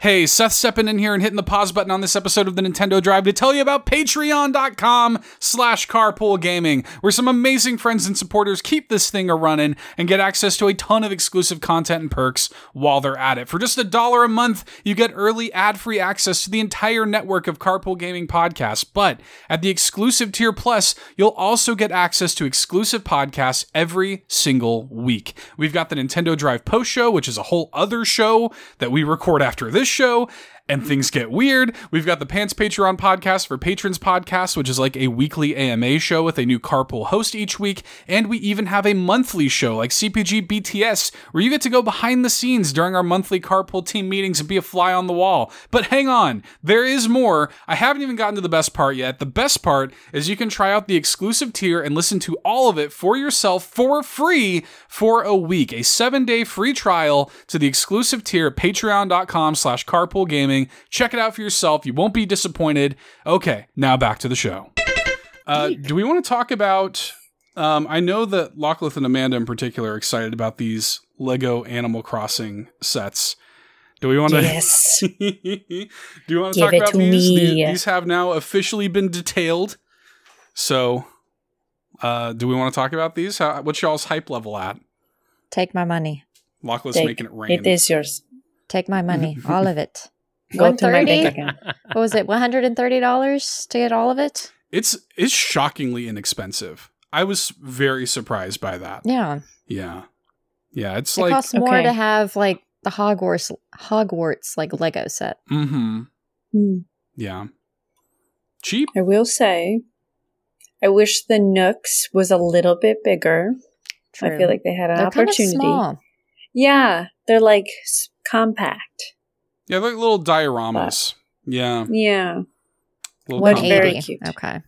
Hey, Seth stepping in here and hitting the pause button on this episode of the Nintendo Drive to tell you about patreon.com/carpool gaming, where some amazing friends and supporters keep this thing a-running and get access to a ton of exclusive content and perks while they're at it. For just $1 a month, you get early ad-free access to the entire network of Carpool Gaming podcasts. But at the exclusive tier plus, you'll also get access to exclusive podcasts every single week. We've got the Nintendo Drive post show, which is a whole other show that we record after this show, and things get weird. We've got the Pants Patreon podcast for patrons podcast, which is like a weekly AMA show with a new Carpool host each week. And we even have a monthly show like CPG BTS, where you get to go behind the scenes during our monthly Carpool team meetings and be a fly on the wall. But hang on, there is more. I haven't even gotten to the best part yet. The best part is you can try out the exclusive tier and listen to all of it for yourself for free for a week. A 7-day free trial to the exclusive tier at patreon.com/carpoolgaming. Check it out for yourself. You won't be disappointed. Okay, now back to the show. Do we want to talk about... I know that Lockleth and Amanda in particular are excited about these Lego Animal Crossing sets Do we want to? Yes. Do you want to talk about these? These have now officially been detailed. So, do we want to talk about these? What's y'all's hype level at? Take my money. Lockleth's making it rain. It is yours. Take my money, all of it. $130. What was it? $130 to get all of it. It's shockingly inexpensive. I was very surprised by that. Yeah. It's like it costs more to have like the Hogwarts like Lego set. Mm-hmm. Mm. Yeah. Cheap. I will say, I wish the Nooks was a little bit bigger. True. I feel like they had an opportunity. Kind of small. Yeah, they're like compact. Yeah, they're like little dioramas. But, yeah. Little 180. Okay.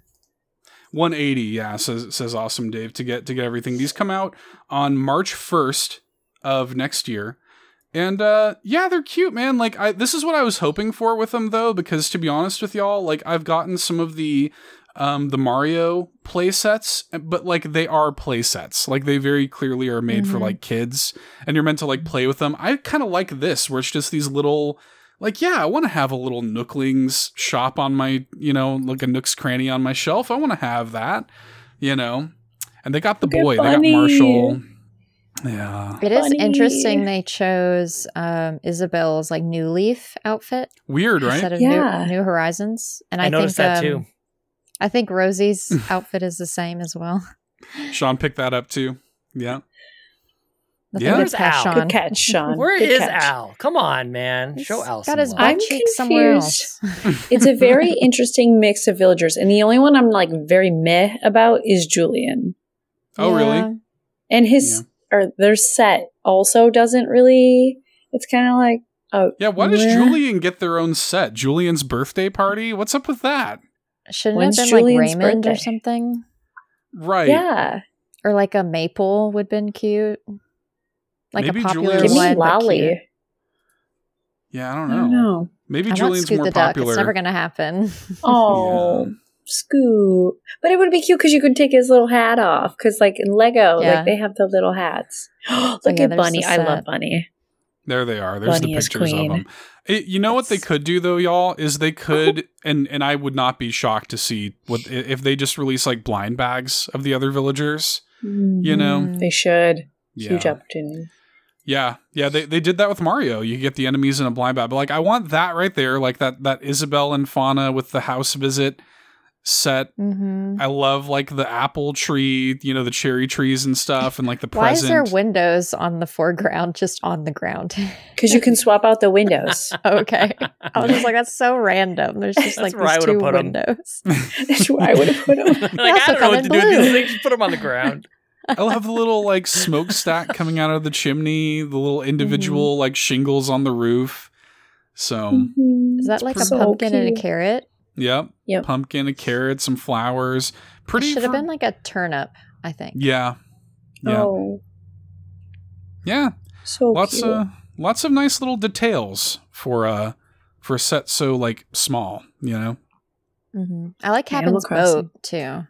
180, yeah, says Awesome Dave to get everything. These come out on March 1st of next year. And yeah, they're cute, man. Like this is what I was hoping for with them though, because to be honest with y'all, like I've gotten some of the Mario play sets, but like they are play sets. Like they very clearly are made for like kids and you're meant to like play with them. I kind of like this where it's just these little like, yeah, I want to have a little Nooklings shop on my, like a Nook's Cranny on my shelf. I want to have that, And they got the boy. They got Marshall. Yeah. It is interesting they chose Isabelle's like New Leaf outfit. Weird, right? Instead of New Horizons. And I noticed that too. I think Rosie's outfit is the same as well. Sean picked that up too. Yeah. Where's Al? Sean. Good catch, Sean. Where Good is catch. Al? Come on, man. He's Show Al. Got his butt cheeks somewhere else. It's a very interesting mix of villagers, and the only one I'm like very meh about is Julian. Oh, really? And his or their set also doesn't really. It's kind of like why does Julian get their own set? Julian's birthday party. What's up with that? Shouldn't When's it have been Julian's like Raymond birthday? Or something, right? Yeah, or like a maple would have been cute. Like maybe a popular Lolly. Yeah, I don't know. Maybe Julian's more popular. Duck. It's never going to happen. Oh, yeah. Scoot. But it would be cute because you could take his little hat off. Because like in Lego, like they have the little hats. Look at Bunny. I love Bunny. There they are. There's Bunny the pictures of them. What they could do though, y'all, is they could, and I would not be shocked to see if they just release like blind bags of the other villagers. Mm-hmm. They should. Yeah. Huge opportunity. Yeah, they did that with Mario. You get the enemies in a blind bag. But like I want that right there, like that Isabel and Fauna with the house visit set. Mm-hmm. I love like the apple tree, the cherry trees and stuff and like the present. Why is there windows on the foreground just on the ground? Because you can swap out the windows. Okay. I was just like, that's so random. There's just like these two windows. That's where I would have put them. Like, I don't know what to do with these things. Just put them on the ground. I'll have the little like smokestack coming out of the chimney, the little individual like shingles on the roof. So is that like a pumpkin and a carrot? Yep. Pumpkin, a carrot, some flowers. Pretty. It should have been like a turnip, I think. Yeah. Oh. Yeah. So cute. Lots of nice little details for a set so like small, Mm-hmm. I like Captain's boat too.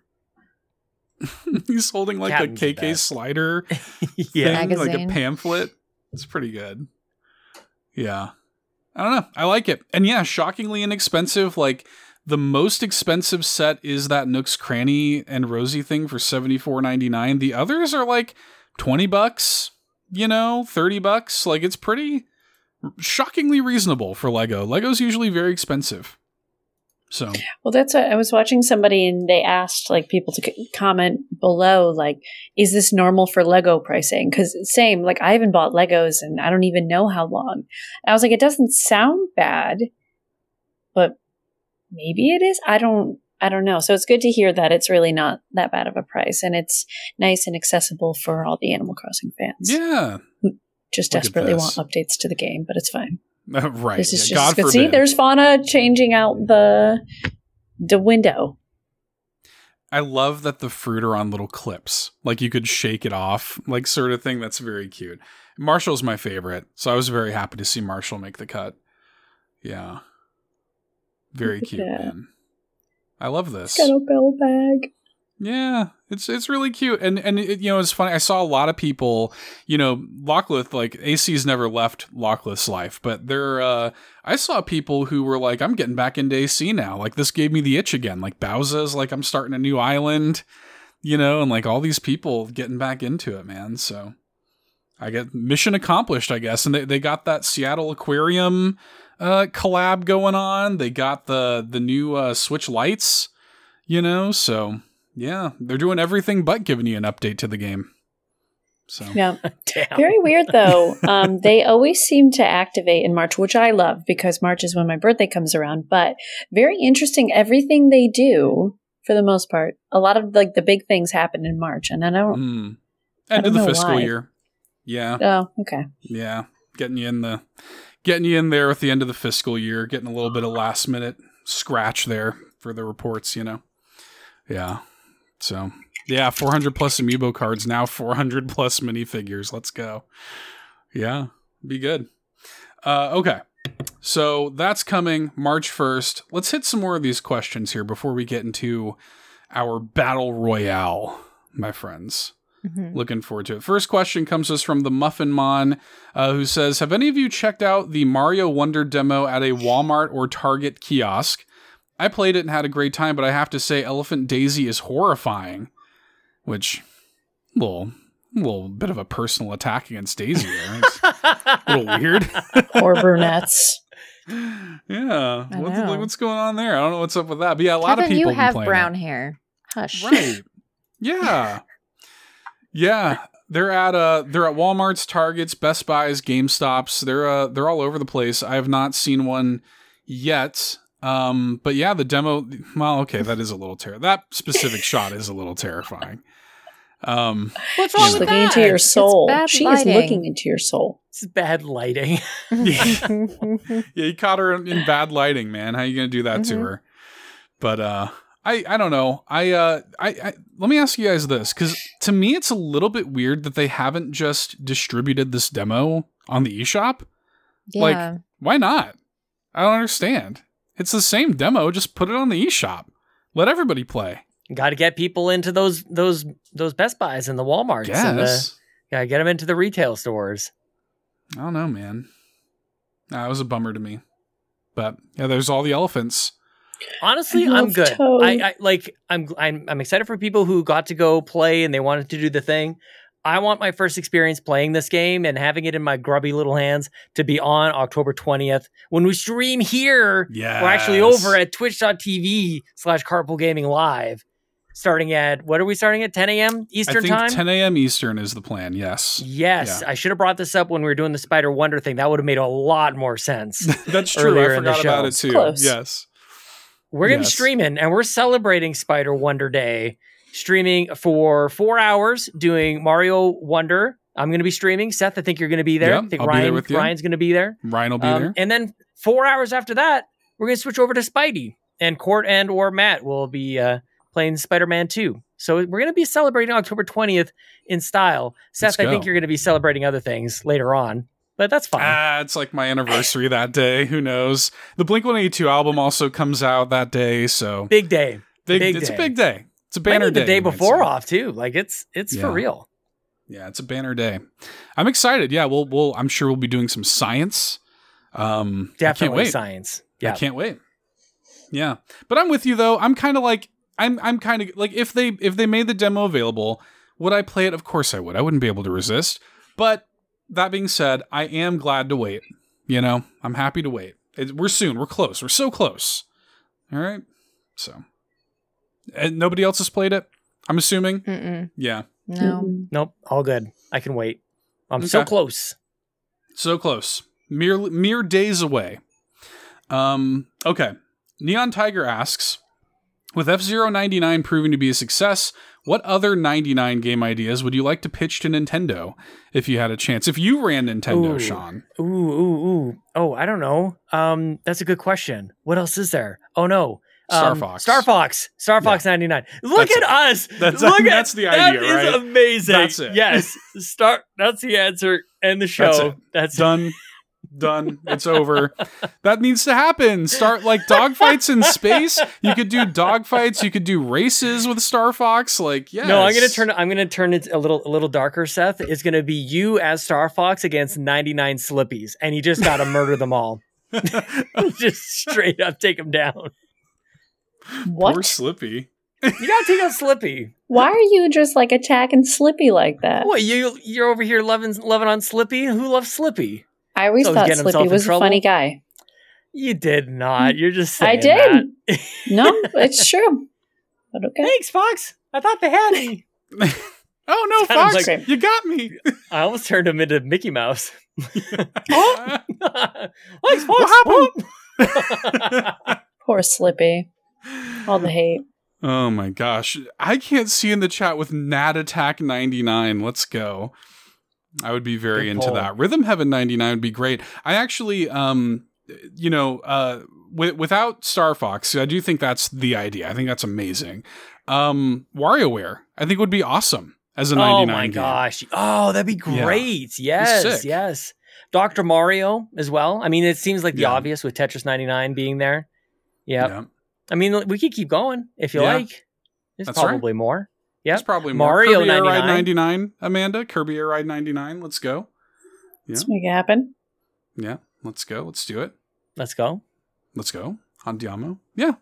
He's holding like Captain's a KK best. Slider thing, like a pamphlet. It's pretty good. Yeah. I don't know. I like it. And yeah, shockingly inexpensive. Like the most expensive set is that Nook's Cranny and Rosie thing for $74.99. The others are like $20, $30. Like it's pretty shockingly reasonable for Lego. Lego's usually very expensive. So well, that's what I was watching somebody and they asked like people to comment below, like, is this normal for Lego pricing? Because same, like I haven't bought Legos and I don't even know how long. And I was like, it doesn't sound bad, but maybe it is. I don't know. So it's good to hear that it's really not that bad of a price and it's nice and accessible for all the Animal Crossing fans. Yeah, who just desperately want updates to the game, but it's fine. Right. This is just God see, there's Fauna changing out the window. I love that the fruit are on little clips. Like you could shake it off, like sort of thing. That's very cute. Marshall's my favorite. So I was very happy to see Marshall make the cut. Yeah. Very cute, man. I love this. Got a bell bag. Yeah, it's really cute, and it, you know, it's funny. I saw a lot of people, you know, Lockleth, like AC's never left Lockleth's life, but there, I saw people who were like, I'm getting back into AC now. Like this gave me the itch again. Like Bowser's like, I'm starting a new island, you know, and like all these people getting back into it, man. So I get mission accomplished, I guess. And they got that Seattle Aquarium collab going on. They got the new Switch lights, you know, so. Yeah, they're doing everything but giving you an update to the game. So yeah, very weird though. They always seem to activate in March, which I love because March is when my birthday comes around. But very interesting, everything they do for the most part. A lot of like the big things happen in March, and then I don't. End of the fiscal year. Yeah. Oh, okay. Yeah, getting you in there at the end of the fiscal year, getting a little bit of last minute scratch there for the reports, you know. Yeah. So, yeah, 400 plus amiibo cards, now 400 plus minifigures. Let's go. Yeah, be good. Okay, so that's coming March 1st. Let's hit some more of these questions here before we get into our battle royale, my friends. Mm-hmm. Looking forward to it. First question comes to us from the Muffin Mon, who says, have any of you checked out the Mario Wonder demo at a Walmart or Target kiosk? I played it and had a great time, but I have to say Elephant Daisy is horrifying, which little bit of a personal attack against Daisy there. It's a little weird. Or brunettes. Yeah. What's going on there? I don't know what's up with that. But yeah, a lot of people. You have brown hair. Hush. Right. Yeah. Yeah. They're at Walmart's, Targets, Best Buys, GameStops. They're all over the place. I have not seen one yet. But yeah, the demo, well, okay, that is a little that specific shot is a little terrifying. What's wrong with that? Looking into your soul. She lighting. Is looking into your soul. It's bad lighting. Yeah, you caught her in bad lighting, man. How are you going to do that to her? But, I don't know. I let me ask you guys this, because to me, it's a little bit weird that they haven't just distributed this demo on the eShop. Yeah. Like, why not? I don't understand. It's the same demo. Just put it on the eShop. Let everybody play. Got to get people into those Best Buys and the Walmarts. Yes. Got to get them into the retail stores. I don't know, man. Nah, it was a bummer to me. But yeah, there's all the elephants. Honestly, I'm good. I'm excited for people who got to go play and they wanted to do the thing. I want my first experience playing this game and having it in my grubby little hands to be on October 20th when we stream here. Yes. We're actually over at twitch.tv/carpool gaming live starting at, what are we starting at? 10 a.m. Eastern time? I think 10 a.m. Eastern is the plan. Yes. Yes. Yeah. I should have brought this up when we were doing the Spider Wonder thing. That would have made a lot more sense. That's true. I forgot about it too. Close. Yes. We're going to be streaming and we're celebrating Spider Wonder Day. Streaming for 4 hours, doing Mario Wonder. I'm going to be streaming. Seth, I think you're going to be there. Yeah, I think Ryan's going to be there. Ryan will be there. And then 4 hours after that, we're going to switch over to Spidey. And Court and or Matt will be playing Spider-Man 2. So we're going to be celebrating October 20th in style. Seth, I think you're going to be celebrating other things later on. But that's fine. It's like my anniversary that day. Who knows? The Blink-182 album also comes out that day. So big day. It's a big day. It's a banner day. The day before off too. Like it's for real. Yeah, it's a banner day. I'm excited. Yeah, we'll I'm sure we'll be doing some science. Definitely science. Yeah, I can't wait. Yeah, but I'm with you though. I'm kind of like I'm kind of like if they made the demo available, would I play it? Of course I would. I wouldn't be able to resist. But that being said, I am glad to wait. You know, I'm happy to wait. We're soon. We're close. We're so close. All right. So. And nobody else has played it, I'm assuming? Mm-mm. Yeah. No. Nope. All good. I can wait. I'm so close. So close. Mere days away. Okay. Neon Tiger asks, with F-Zero 99 proving to be a success, what other 99 game ideas would you like to pitch to Nintendo if you had a chance? If you ran Nintendo, Sean. Oh, I don't know. That's a good question. What else is there? Oh, no. Star Fox 99. Look at us. That's the idea, right? That is amazing. That's it. Yes. That's the answer and the show. That's done. Done. It's over. That needs to happen. Start like dogfights in space. You could do dogfights. You could do races with Star Fox. Like, yes. No, I'm gonna turn it a little darker. Seth, it's gonna be you as Star Fox against 99 Slippies, and you just gotta murder them all. Just straight up take them down. What? Poor Slippy. You gotta take out Slippy. Why are you just like attacking Slippy like that? What, you're over here loving on Slippy? Who loves Slippy? I always thought Slippy was a funny guy. You did not. You're just saying I did. That. No, it's true. But okay. Thanks, Fox. I thought they had me. Oh, no, Fox. Like, you got me. I almost turned him into Mickey Mouse. Oh. Thanks, Fox. What happened? Poor Slippy. All the hate. Oh, my gosh. I can't see in the chat with Nat Attack 99. Let's go. I would be very into that. Rhythm Heaven 99 would be great. I actually, without Star Fox, I do think that's the idea. I think that's amazing. WarioWare, I think would be awesome as a 99 game. Oh my gosh. Oh, that'd be great. Yeah. Yes, yes. Dr. Mario as well. I mean, it seems like the obvious with Tetris 99 being there. Yep. Yeah. I mean, we could keep going if you like. That's probably right. More. Yeah, it's probably more. Mario Kirby Air Ride 99, Amanda. Kirby Air Ride 99. Let's go. Yeah. Let's make it happen. Yeah, let's go. Let's do it. Let's go. Let's go. Andiamo. Yeah.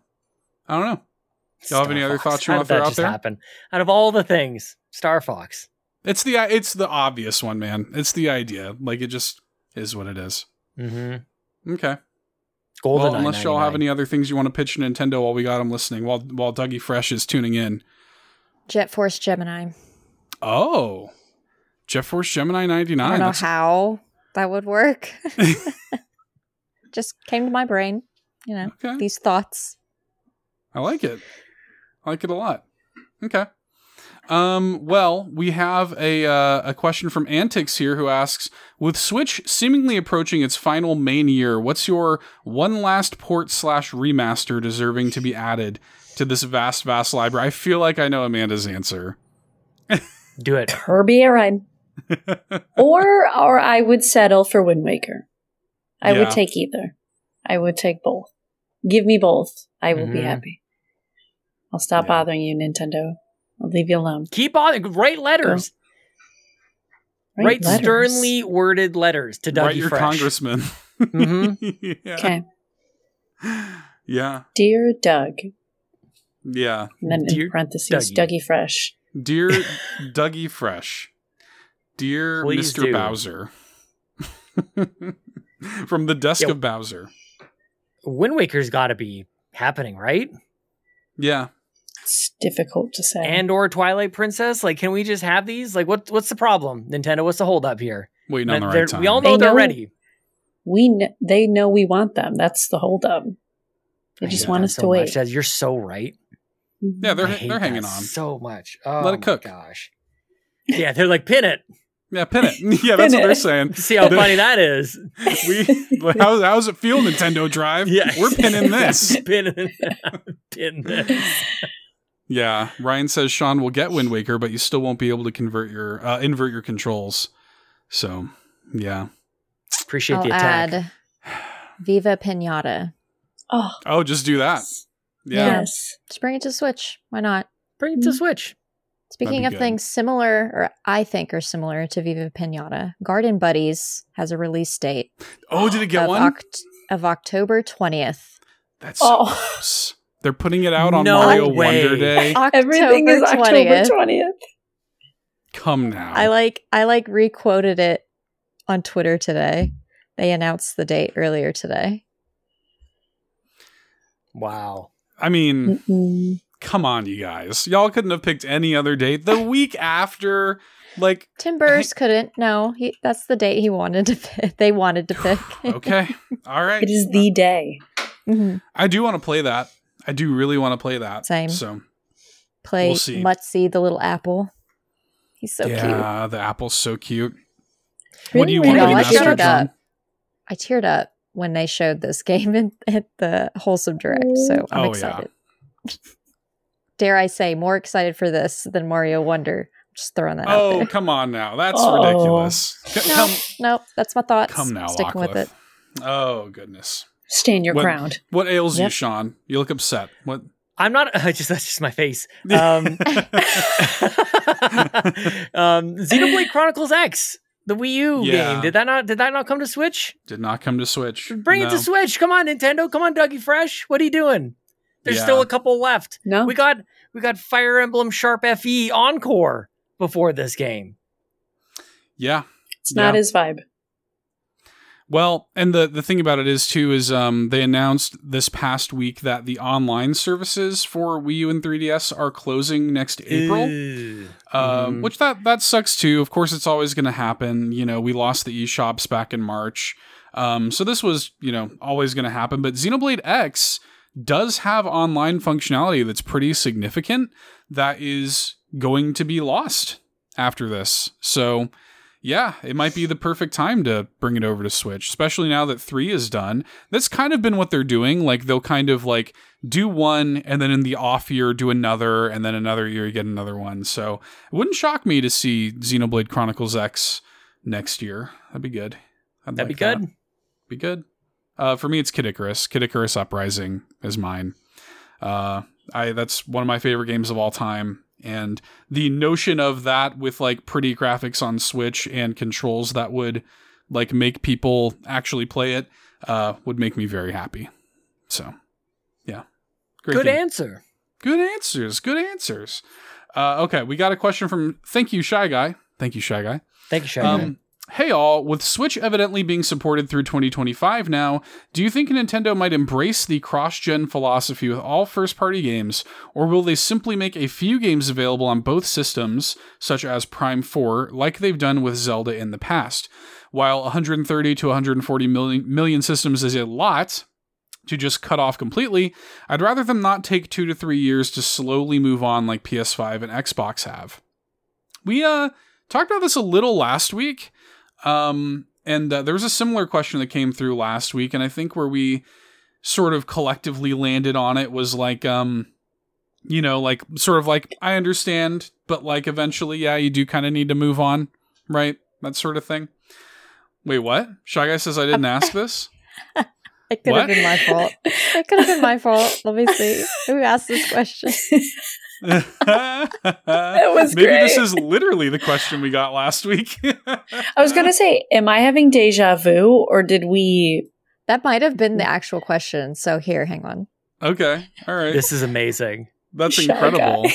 I don't know. Y'all have any other thoughts you want to throw out there? Happen? Out of all the things, Star Fox. It's the obvious one, man. It's the idea. Like, it just is what it is. Mm-hmm. Okay. Golden. Well, unless y'all have any other things you want to pitch to Nintendo while we got them listening, while Dougie Fresh is tuning in. Jet Force Gemini. Oh, Jet Force Gemini 99. I don't know how that would work. Just came to my brain, these thoughts. I like it. I like it a lot. Okay. Well, we have a question from Antics here who asks, with Switch seemingly approaching its final main year, what's your one last port/remaster deserving to be added to this vast, vast library? I feel like I know Amanda's answer. Do it. Kirby Air Ride. Or I would settle for Wind Waker. I would take either. I would take both. Give me both. I will be happy. I'll stop bothering you, Nintendo. I'll leave you alone. Keep on. Write letters. Oh. Write letters. Sternly worded letters to Dougie Fresh. Write your congressman. Mm-hmm. Okay. Yeah. Dear Doug. Yeah. And then in parentheses, Dougie Fresh. Dear Dougie Fresh. Dear Please Mr. Do. Bowser. From the desk of Bowser. Wind Waker's got to be happening, right? Yeah. It's difficult to say. And or Twilight Princess. Like, can we just have these? Like, what's the problem? Nintendo, what's the holdup here? Waiting on the right time. We all know they're ready. They know we want them. That's the holdup. They just want us to wait. You're so right. Yeah, they're hanging on so much. Oh, let it cook. Gosh. Yeah, they're like, pin it. Yeah, pin it. Yeah, that's what they're saying. See how funny that is. How does it feel, Nintendo Drive? Yeah, we're pinning this. Pin this. Yeah, Ryan says Sean will get Wind Waker, but you still won't be able to invert your controls. So, yeah. Appreciate the attack. Add Viva Pinata. Oh, just do that. Yeah. Yes. Just bring it to Switch. Why not? Bring it to Switch. Speaking of things similar, or I think are similar to Viva Pinata, Garden Buddies has a release date. Oh, did it get one? Of October 20th. That's gross. They're putting it out on Mario Wonder Day. Everything is October 20th. Come now. I re-quoted it on Twitter today. They announced the date earlier today. Wow. I mean, come on, you guys. Y'all couldn't have picked any other date. The week after, like... Tim Burris couldn't. No, that's the date he wanted to pick. They wanted to pick. Okay. All right. It is the day. Mm-hmm. I do want to play that. I do really want to play that. Same. So, play Mutsy, the little apple. He's so cute. Yeah, the apple's so cute. Really? What do you want to be mastered on? I teared up when they showed this game at the Wholesome Direct, so I'm excited. Dare I say, more excited for this than Mario Wonder. Just throwing that out there. Oh, come on now. That's ridiculous. No, that's my thoughts. Come now, sticking Lockleth. With it. Oh, goodness. Stay in your ground. What ails you, Sean? You look upset. What? I'm not. That's just my face. Xenoblade Chronicles X, the Wii U game. Did that not come to Switch? Did not come to Switch. Bring it to Switch. Come on, Nintendo. Come on, Dougie Fresh. What are you doing? There's still a couple left. No, we got Fire Emblem Sharp FE Encore before this game. Yeah, it's not his vibe. Well, and the thing about it is, too, is they announced this past week that the online services for Wii U and 3DS are closing next April, which that sucks, too. Of course, it's always going to happen. You know, we lost the eShops back in March. So this was, always going to happen. But Xenoblade X does have online functionality that's pretty significant that is going to be lost after this. So... yeah, it might be the perfect time to bring it over to Switch, especially now that 3 is done. That's kind of been what they're doing. Like, they'll kind of like do one and then in the off year do another, and then another year you get another one. So it wouldn't shock me to see Xenoblade Chronicles X next year. That'd be good. That'd be good. For me, it's Kid Icarus. Kid Icarus Uprising is mine. That's one of my favorite games of all time. And the notion of that with like pretty graphics on Switch and controls that would like make people actually play it would make me very happy. So, yeah. Great answer. Good answers. Okay, we got a question from Thank you, Shy Guy. Hey all, with Switch evidently being supported through 2025 now, do you think Nintendo might embrace the cross-gen philosophy with all first-party games, or will they simply make a few games available on both systems, such as Prime 4, like they've done with Zelda in the past? While 130 to 140 million systems is a lot to just cut off completely, I'd rather them not take 2 to 3 years to slowly move on like PS5 and Xbox have. We talked about this a little last week. And there was a similar question that came through last week, and I think where we sort of collectively landed on it was like, I understand, but like eventually, you do kind of need to move on, right? That sort of thing. Wait, what? Shy Guy says I didn't ask this? It could have been my fault. Let me see. Who asked this question? It was maybe great. This is literally the question we got last week. I was gonna say, am I having deja vu, or did we? That might have been the actual question. So here, hang on. Okay, all right. This is amazing. That's incredible.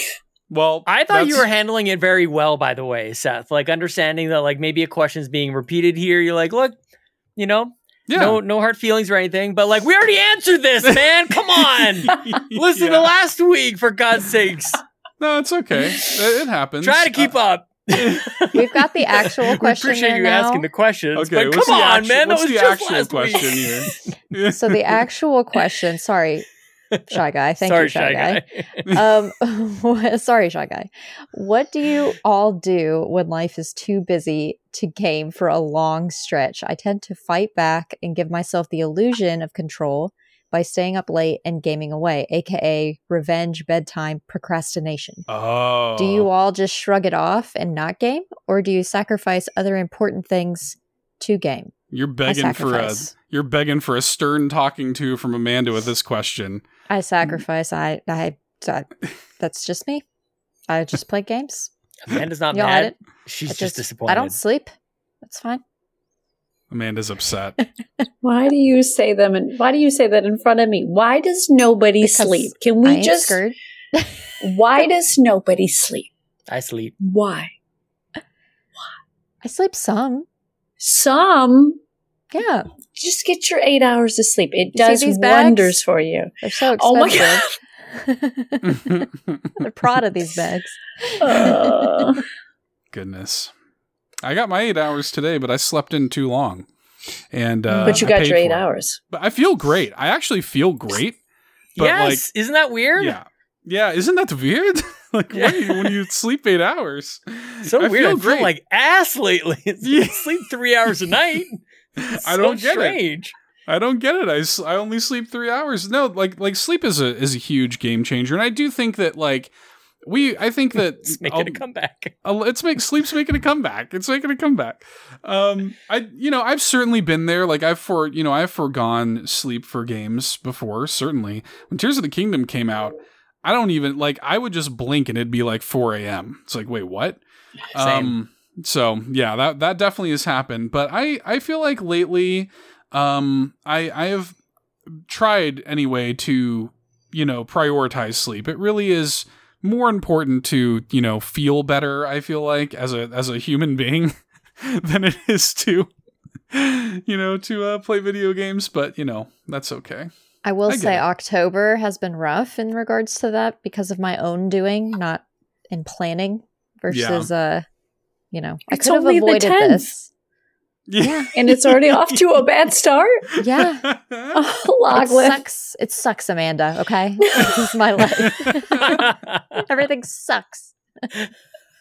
Well, I thought you were handling it very well, by the way, Seth. Like understanding that, like maybe a question's being repeated here. You're like, look, Yeah. No hard feelings or anything, but like we already answered this, man. Come on, listen to last week for God's sakes. No, it's okay. It happens. Try to keep up. We've got the actual question. We appreciate you asking the questions. Okay, but come on, man. That was the just actual last question week. Here. So the actual question. Sorry, Shy Guy. Thank you, Shy Guy. Sorry, Shy Guy. What do you all do when life is too busy to game for a long stretch? I tend to fight back and give myself the illusion of control by staying up late and gaming away, aka revenge bedtime procrastination. Oh. Do you all just shrug it off and not game, or do you sacrifice other important things to game? You're begging for a stern talking to from Amanda with this question. I sacrifice. I that's just me. I just play games. Amanda's not mad. She's just disappointed. I don't sleep. That's fine. Amanda's upset. Why do you say that in front of me? Why does nobody sleep? Can we just? Why does nobody sleep? I sleep. Why? I sleep some. Some. Yeah. Just get your 8 hours of sleep. It does wonders for you. They're so expensive. Oh my God. They're proud of these bags. Goodness, I got my 8 hours today, but I slept in too long. And but you got your 8 hours. But I feel great. I actually feel great. But yes, like, isn't that weird? Yeah, isn't that weird? Like when you sleep 8 hours, so I weird. I feel like ass lately. You sleep 3 hours a night. It's I don't get it. I don't get it. I only sleep 3 hours. No, like sleep is a huge game changer. And I do think that like I think that it's making a comeback. Sleep's making a comeback. It's making a comeback. I've certainly been there. Like I've forgone sleep for games before. Certainly, when Tears of the Kingdom came out, I don't even I would just blink and it'd be like 4 a.m. It's like, wait, what? Same. So yeah, that definitely has happened. But I feel like lately, I have tried anyway to prioritize sleep. It really is more important to feel better, I feel like, as a human being than it is to to play video games, but that's okay. I will say October has been rough in regards to that because of my own doing, not in planning, versus I could have avoided this. Yeah. And it's already off to a bad start. Yeah. Oh, Lockleth. It sucks, Amanda, okay? This is my life. Everything sucks.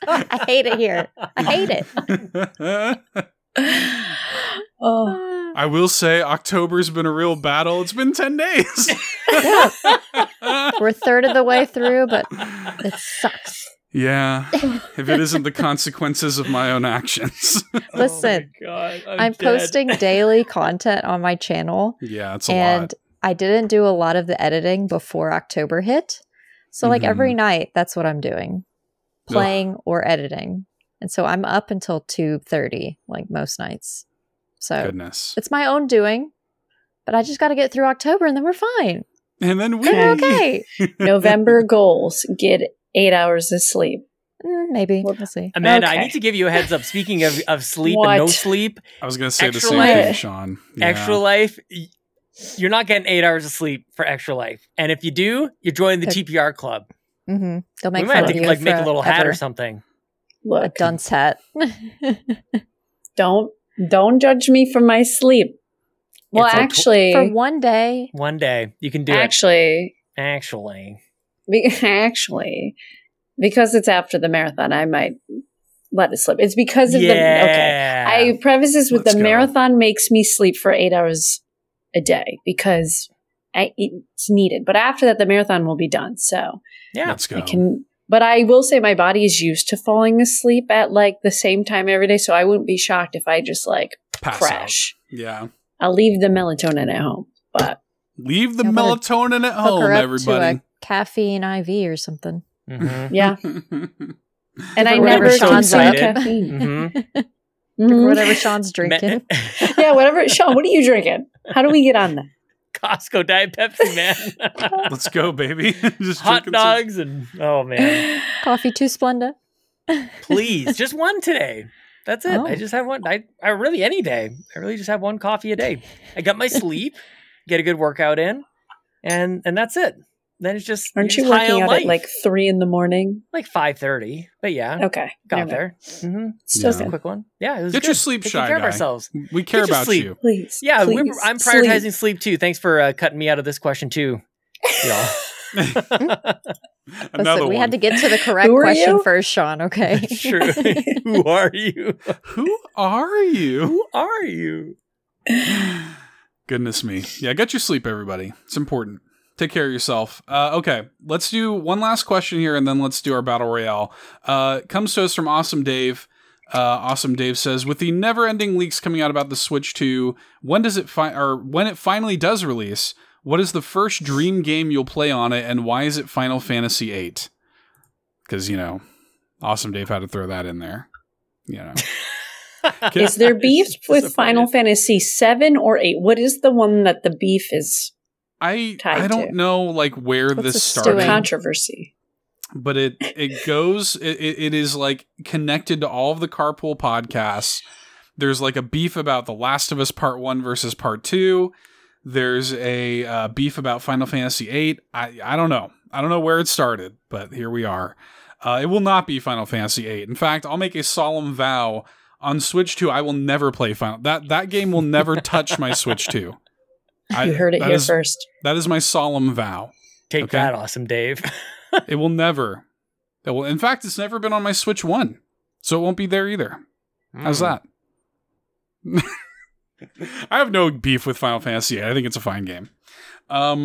I hate it here. I hate it. Oh. I will say October's been a real battle. It's been 10 days. Yeah. We're a third of the way through, but it sucks. Yeah, if it isn't the consequences of my own actions. Listen, oh my God, I'm posting daily content on my channel. Yeah, it's a lot. And I didn't do a lot of the editing before October hit. So every night, that's what I'm doing, playing or editing. And so I'm up until 2:30, most nights. So goodness. It's my own doing, but I just got to get through October and then we're fine. And then we're okay. November goals, get it. 8 hours of sleep. Maybe. We'll see. Amanda, okay. I need to give you a heads up. Speaking of sleep and no sleep. I was going to say the same thing, Sean. Yeah. Extra Life, you're not getting 8 hours of sleep for Extra Life. And if you do, you're joining the TPR club. Mm-hmm. They'll make fun of you. We might have to make a little hat or something. Look. A dunce hat. Don't judge me for my sleep. Well, actually. For one day. One day. You can do it. Actually. Because it's after the marathon, I might let it slip. It's because of the... Okay. I preface this with marathon makes me sleep for 8 hours a day because it's needed. But after that, the marathon will be done. So yeah, let's go. But I will say my body is used to falling asleep at the same time every day. So I wouldn't be shocked if I just crash. Out. Yeah. I'll leave the melatonin at home. But leave the melatonin at home, everybody. Caffeine IV or something. Mm-hmm. Yeah. And I never Sean's caffeine. Mm-hmm. Whatever Sean's drinking. Yeah, whatever. Sean, what are you drinking? How do we get on that? Costco Diet Pepsi, man. Let's go, baby. Just hot dogs and oh man. Coffee too, Splenda. Please. Just one today. That's it. Oh. I just have one. I really any day. I really just have one coffee a day. I got my sleep, get a good workout in, and that's it. Then it's just aren't you working out at 3 in the morning? 5:30, but yeah. Okay. Got there. Mm-hmm. Still a quick one. Yeah, it was good. Get your sleep shy, guy. Ourselves. We care about you. Please. Yeah, I'm prioritizing sleep too. Thanks for cutting me out of this question too, y'all. Listen, we had to get to the correct question first, Sean. Okay. Sure. Who are you? Who are you? Who are you? Goodness me. Yeah, get your sleep, everybody. It's important. Take care of yourself. Okay, let's do one last question here, and then let's do our Battle Royale. It comes to us from Awesome Dave. Awesome Dave says, with the never-ending leaks coming out about the Switch 2, when it finally does release, what is the first dream game you'll play on it, and why is it Final Fantasy VIII? Because, Awesome Dave had to throw that in there. Is there beef with Final Fantasy VII or VIII? What is the one that the beef is... I don't know where this started controversy, but it goes it is connected to all of the Carpool podcasts. There's a beef about The Last of Us Part 1 versus Part 2. There's a beef about Final Fantasy VIII. I don't know. I don't know where it started, but here we are. It will not be Final Fantasy VIII. In fact, I'll make a solemn vow on Switch 2. I will never play that game will never touch my Switch 2. You heard it here first. That is my solemn vow. Take that, Awesome Dave. It will never. In fact, it's never been on my Switch 1, so it won't be there either. How's that? I have no beef with Final Fantasy VIII. I think it's a fine game. What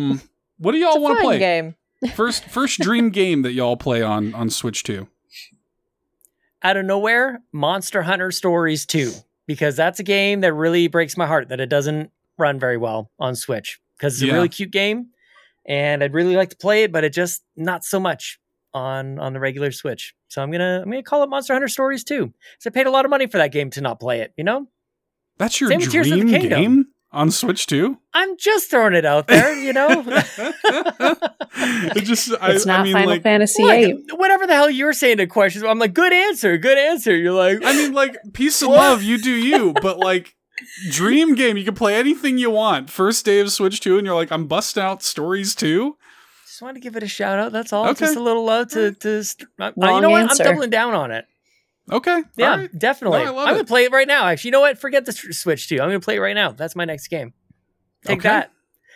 do y'all want to play? Game. First dream game that y'all play on Switch 2. Out of nowhere, Monster Hunter Stories 2, because that's a game that really breaks my heart that it doesn't run very well on Switch, because it's a really cute game and I'd really like to play it, but it just not so much on the regular Switch. So I'm gonna call it Monster Hunter Stories 2. So I paid a lot of money for that game to not play it, you know? That's your dream game on Switch 2? I'm just throwing it out there, you know? It's not Final Fantasy VIII. Whatever the hell you were saying to questions, I'm like, good answer. You're like... I mean, like, peace and love, you do you. But, like, dream game, you can play anything you want. First day of Switch 2, and you're like, I'm busting out Stories 2. Just wanted to give it a shout out. That's all. Okay. Just a little love to you know what? Answer. I'm doubling down on it. Okay. Yeah, right. Definitely. No, I'm going to play it right now. Actually, you know what? Forget the Switch 2. I'm going to play it right now. That's my next game. Take that.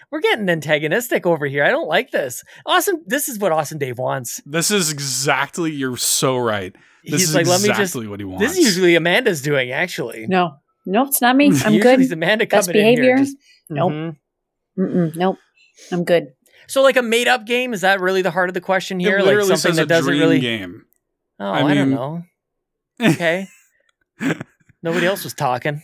We're getting antagonistic over here. I don't like this. Awesome. This is what Awesome Dave wants. This is exactly, you're so right. This is like, exactly what he wants. This is usually Amanda's doing, actually. No, it's not me. I'm good. Usually it's Amanda coming in here. Just, nope. Mm-hmm. Nope. I'm good. So like a made-up game? Is that really the heart of the question here? It literally like something says that doesn't really... game. Oh, I mean, don't know. Okay. Nobody else was talking.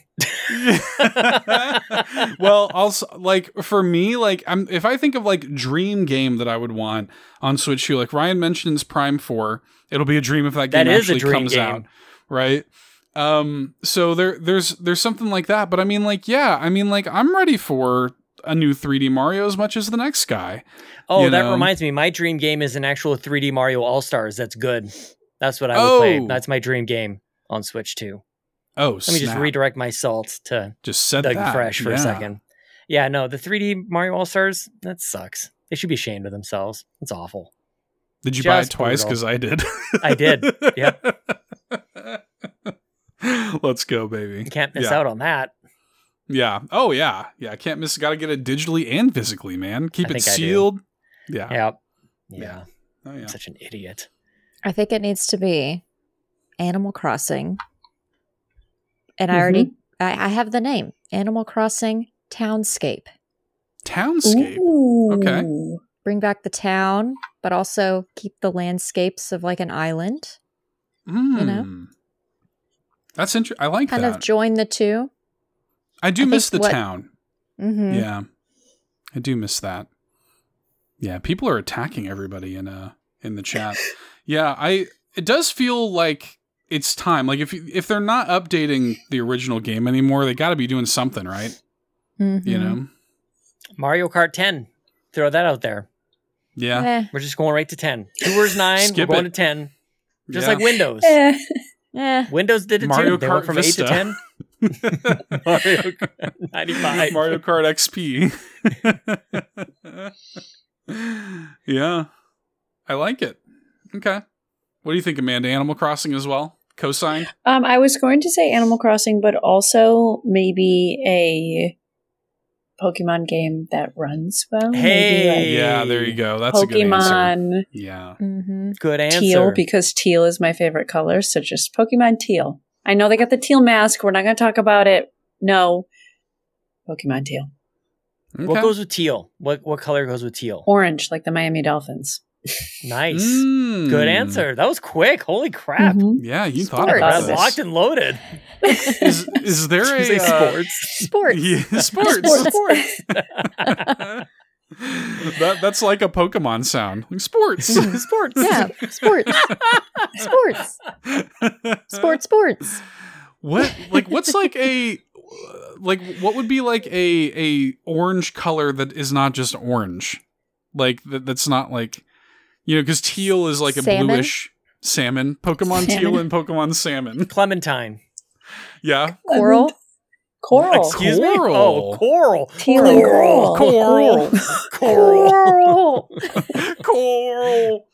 Well, also, like, for me, like, if I think of, like, dream game that I would want on Switch 2, like, Ryan mentions Prime 4. It'll be a dream if that game actually comes out. Right? So there's something like that. But, I mean, like, yeah. I mean, like, I'm ready for a new 3D Mario as much as the next guy. Oh, that reminds me. My dream game is an actual 3D Mario All-Stars. That's good. That's what I would play. That's my dream game on Switch 2. Oh, let me just redirect my salt to just set Doug that fresh for a second. Yeah, no, the 3D Mario All-Stars, that sucks. They should be ashamed of themselves. It's awful. Did you buy it twice? Because I did. I did. Yeah. Let's go, baby. You can't miss out on that. Yeah. Oh, yeah. Yeah, can't miss. Got to get it digitally and physically, man. Keep it sealed. Yeah. Yeah. Yeah. Oh, yeah. I'm such an idiot. I think it needs to be Animal Crossing. And I have the name. Animal Crossing Townscape. Townscape? Ooh. Okay. Bring back the town, but also keep the landscapes of like an island. Mm. You know? That's interesting. I like that. Kind of join the two. I do miss the town. Mm-hmm. Yeah. I do miss that. Yeah. People are attacking everybody in the chat. Yeah, it does feel like it's time. Like if they're not updating the original game anymore, they got to be doing something, right? Mm-hmm. You know, Mario Kart 10. Throw that out there. Yeah, we're just going right to 10. Tours 9. Skip we're going to 10. Just like Windows. Windows did it Mario too. Kart they went from Vista. 8 to 10. Mario Kart 95. Mario Kart XP. Yeah, I like it. Okay. What do you think, Amanda? Animal Crossing as well? Co-signed? I was going to say Animal Crossing, but also maybe a Pokemon game that runs well. Hey! Maybe like there you go. That's a good answer. Pokemon. Yeah. Mm-hmm. Good answer. Teal, because teal is my favorite color, so just Pokemon teal. I know they got the teal mask. We're not going to talk about it. No. Pokemon teal. Okay. What goes with teal? What color goes with teal? Orange, like the Miami Dolphins. Nice. Good answer. That was quick. Holy crap. Mm-hmm. Yeah, you thought about it. Locked and loaded. Is there a sports? Yeah, sports. That's like a Pokemon sound. Like sports. Sports. Yeah. Sports. Sports. What what would be like a orange color that is not just orange? Like that's not like, you know, because teal is like a bluish salmon. Pokemon teal and Pokemon salmon. Clementine. Yeah. Coral. Excuse me? Oh, coral. Coral.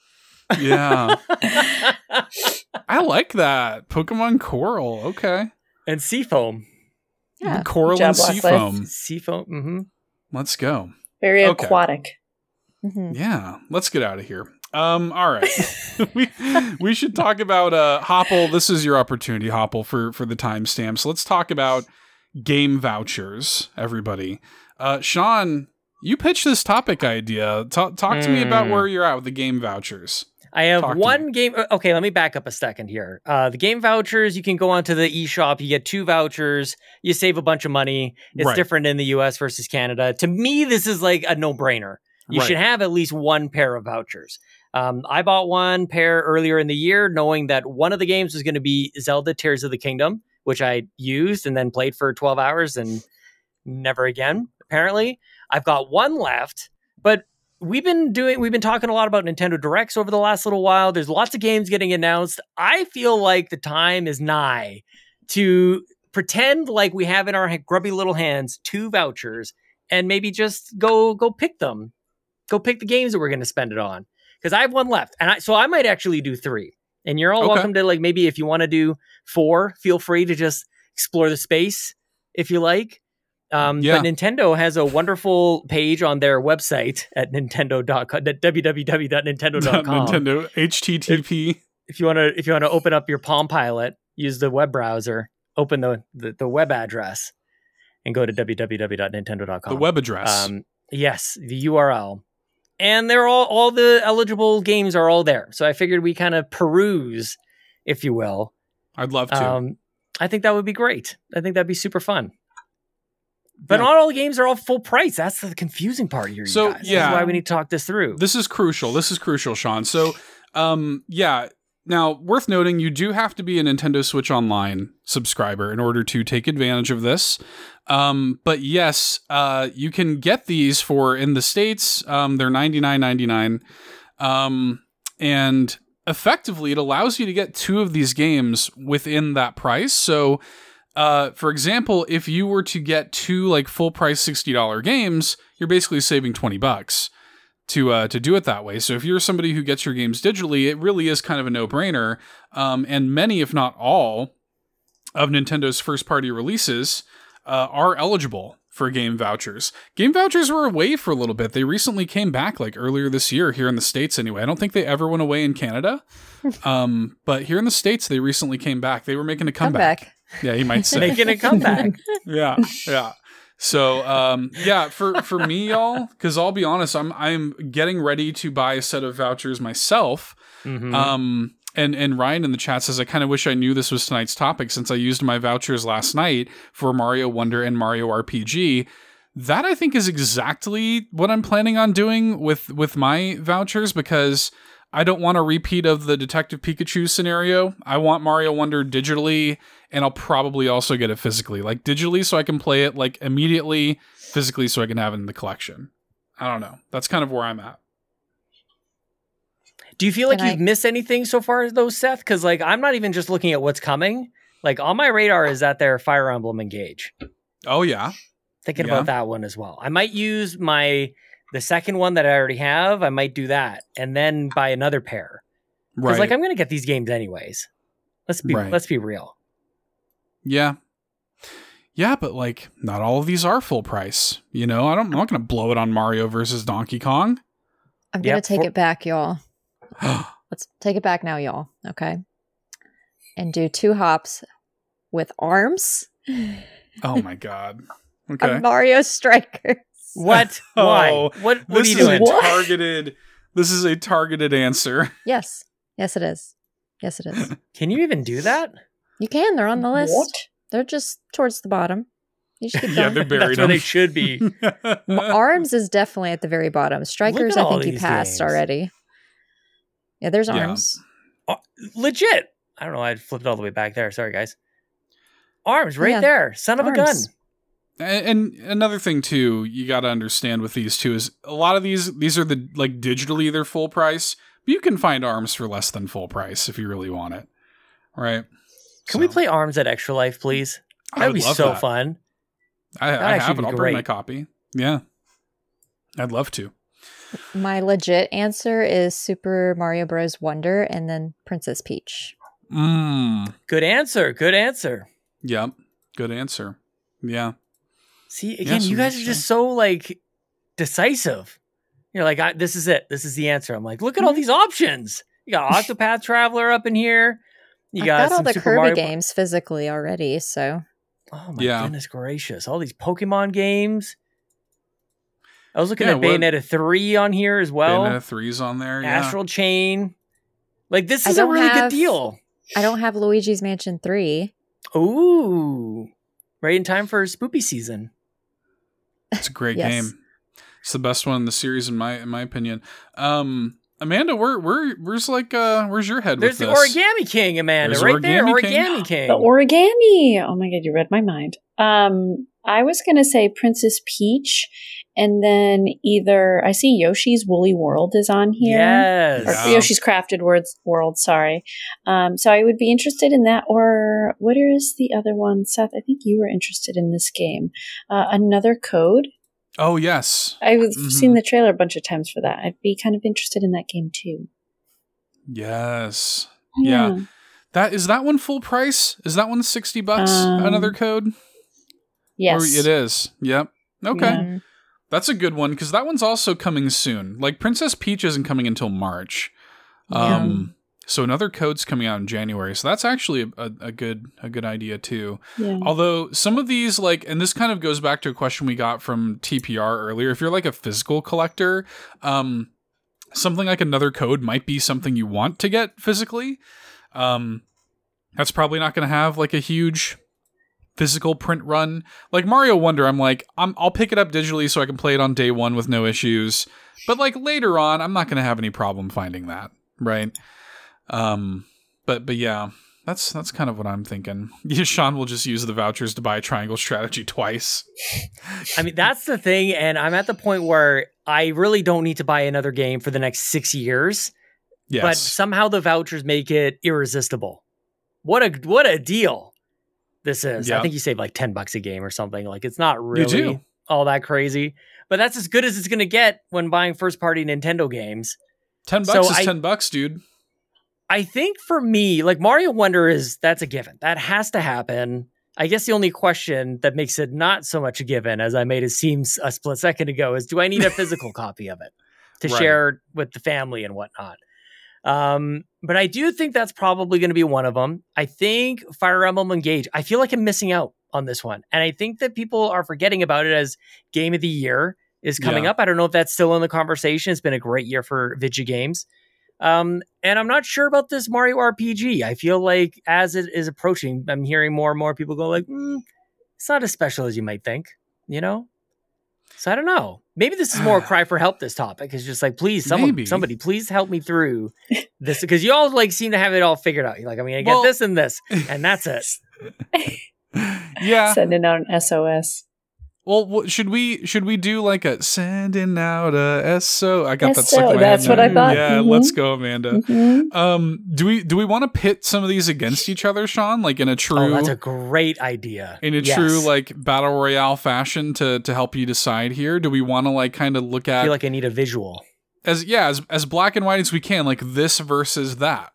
Yeah. I like that. Pokemon coral. Okay. And seafoam. Yeah. Coral and seafoam. Seafoam. Mm-hmm. Let's go. Very aquatic. Mm-hmm. Yeah. Let's get out of here. All right. we should talk about Hopple. This is your opportunity, Hopple, for the timestamp. So let's talk about game vouchers, everybody. Sean, You pitched this topic idea. Talk to me about where you're at with the game vouchers. I have one game. Okay, let me back up a second here. The game vouchers, you can go onto the eShop. You get 2 vouchers. You save a bunch of money. It's right. different in the US versus Canada. To me, this is like a no-brainer. You right. should have at least one pair of vouchers. I bought one pair earlier in the year, knowing that one of the games was going to be Zelda Tears of the Kingdom, which I used and then played for 12 hours and never again, apparently. I've got one left, but we've been talking a lot about Nintendo Directs over the last little while. There's lots of games getting announced. I feel like the time is nigh to pretend like we have in our grubby little hands 2 vouchers and maybe just go pick them. Go pick the games that we're going to spend it on. Because I have one left, and so I might actually do 3. And you're all welcome to, like, maybe if you want to do 4, feel free to just explore the space if you like. But Nintendo has a wonderful page on their website at nintendo.com, www.nintendo.com. Nintendo HTTP. If you want to open up your Palm Pilot, use the web browser, open the web address, and go to www.nintendo.com. The web address. Yes, the URL. And they're all the eligible games are all there. So I figured we kind of peruse, if you will. I'd love to. I think that would be great. I think that'd be super fun. But not all games are all full price. That's the confusing part here, you guys. Yeah, that's why we need to talk this through. This is crucial, Sean. So, now, worth noting, you do have to be a Nintendo Switch Online subscriber in order to take advantage of this. But yes, you can get these for, in the States, they're $99.99. And effectively, it allows you to get 2 of these games within that price. So, for example, if you were to get 2 like full price $60 games, you're basically saving $20 to do it that way. So if you're somebody who gets your games digitally, it really is kind of a no-brainer. And many, if not all, of Nintendo's first party releases are eligible for game vouchers. Game vouchers were away for a little bit. They recently came back like earlier this year here in the States anyway. I don't think they ever went away in Canada. But here in the States, they recently came back. They were making a comeback. Yeah, you might say. Making a comeback. Yeah. So, for me, y'all, because I'll be honest, I'm getting ready to buy a set of vouchers myself. Mm-hmm. And Ryan in the chat says, I kind of wish I knew this was tonight's topic since I used my vouchers last night for Mario Wonder and Mario RPG. That, I think, is exactly what I'm planning on doing with my vouchers, because I don't want a repeat of the Detective Pikachu scenario. I want Mario Wonder digitally, and I'll probably also get it physically. Like, digitally so I can play it, like, immediately, physically so I can have it in the collection. I don't know. That's kind of where I'm at. Do you feel like you've missed anything so far, though, Seth? Because, like, I'm not even just looking at what's coming. Like, on my radar is that their Fire Emblem Engage. Oh, yeah. Thinking about that one as well. I might use the second one that I already have, I might do that and then buy another pair. Right. Because, like, I'm going to get these games anyways. Let's be real. Yeah. Yeah, but, like, not all of these are full price. You know, I'm not going to blow it on Mario versus Donkey Kong. I'm going to take it back, y'all. Let's take it back now, y'all. Okay. And do 2 hops with arms. Oh, my God. Okay. Mario Strikers. What? Why? What are you doing? This is a targeted answer. Yes. Yes, it is. Can you even do that? You can. They're on the list. What? They're just towards the bottom. You should keep going. They're buried. That's where they should be. Arms is definitely at the very bottom. Strikers, I think you passed already. Yeah, there's arms. Legit. I don't know. I flipped all the way back there. Sorry, guys. Arms right there. Son of a gun. And another thing too, you got to understand with these too is a lot of these are the like digitally they're full price, but you can find arms for less than full price if you really want it, right? Can we play arms at Extra Life, please? That'd be so fun. I have it. I'll bring my copy. Yeah, I'd love to. My legit answer is Super Mario Bros. Wonder and then Princess Peach. Good answer. Yep. Good answer. Yeah. See, again, you guys are just so, like, decisive. You're like, this is it. This is the answer. I'm like, look at all these options. You got Octopath Traveler up in here. I've got all the Kirby games physically already, so. Oh, my goodness gracious. All these Pokemon games. I was looking at Bayonetta 3 on here as well. Bayonetta 3's on there, yeah. Astral Chain. Like, this is a really good deal. I don't have Luigi's Mansion 3. Ooh. Right in time for spoopy season. It's a great game. It's the best one in the series in my opinion. Amanda, where's like where's your head with this? There's the Origami King, Amanda. There's right there, Origami King. The origami. Oh my god, you read my mind. I was gonna say Princess Peach, and then either I see Yoshi's Woolly World is on here. Yes. Or Yoshi's Crafted World, sorry. So I would be interested in that, or what is the other one, Seth? I think you were interested in this game. Another Code. Oh, yes. I've seen the trailer a bunch of times for that. I'd be kind of interested in that game, too. Yes. Yeah. Is that one full price? Is that one $60? Another Code? Yes. Or it is. Yep. Okay. Yeah. That's a good one, because that one's also coming soon. Like, Princess Peach isn't coming until March. So Another Code's coming out in January. So that's actually a good idea too. Yeah. Although some of these, like, and this kind of goes back to a question we got from TPR earlier. If you're like a physical collector, something like Another Code might be something you want to get physically. That's probably not going to have like a huge physical print run. Like Mario Wonder, I'm like, I'll pick it up digitally so I can play it on day one with no issues. But like later on, I'm not going to have any problem finding that, right? But yeah, that's kind of what I'm thinking. Yeah, Sean will just use the vouchers to buy Triangle Strategy twice. I mean, that's the thing. And I'm at the point where I really don't need to buy another game for the next 6 years, but somehow the vouchers make it irresistible. What a deal this is. Yeah. I think you save like $10 a game or something. Like, it's not really all that crazy, but that's as good as it's going to get when buying first party Nintendo games. $10 is $10, dude. I think for me, like Mario Wonder that's a given. That has to happen. I guess the only question that makes it not so much a given, as I made it seem a split second ago, is do I need a physical copy of it to share with the family and whatnot? But I do think that's probably going to be one of them. I think Fire Emblem Engage, I feel like I'm missing out on this one. And I think that people are forgetting about it as Game of the Year is coming up. I don't know if that's still in the conversation. It's been a great year for video games. And I'm not sure about this Mario RPG. I feel like as it is approaching, I'm hearing more and more people go like, it's not as special as you might think, you know? So I don't know. Maybe this is more a cry for help, this topic. It's just like, please, somebody, please help me through this. Because you all like seem to have it all figured out. You're like, I'm going to get this and that's it. Yeah. Sending out an SOS. Well, should we do like a sending out a SO? I got that stuck in my head. That's what I thought. Yeah, let's go, Amanda. Mm-hmm. Do we want to pit some of these against each other, Sean? Like in a true that's a great idea. In a true like battle royale fashion to help you decide here. Do we want to like kind of look at? I feel like I need a visual. As black and white as we can, like this versus that,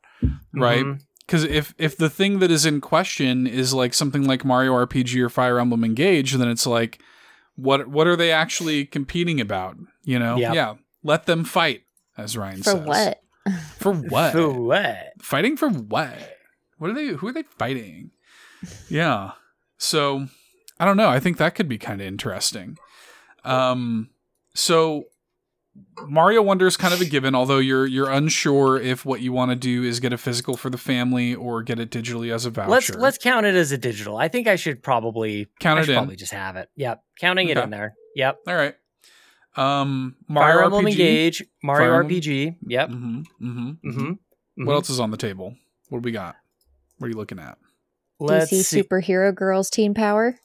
right? Mm-hmm. Because if the thing that is in question is like something like Mario RPG or Fire Emblem Engage, then it's like. What are they actually competing about? You know? Yep. Yeah. Let them fight, as Ryan says. For what? Fighting for what? Who are they fighting? Yeah. So I don't know. I think that could be kind of interesting. So Mario Wonder is kind of a given, although you're unsure if what you want to do is get a physical for the family or get it digitally as a voucher. Let's count it as a digital. I think I should probably probably just have it. Yep. Counting it in there. Yep. All right. Mario RPG. Engage, Mario RPG. Yep. What else is on the table? What do we got? What are you looking at? Let's see. Superhero Girls Teen Power.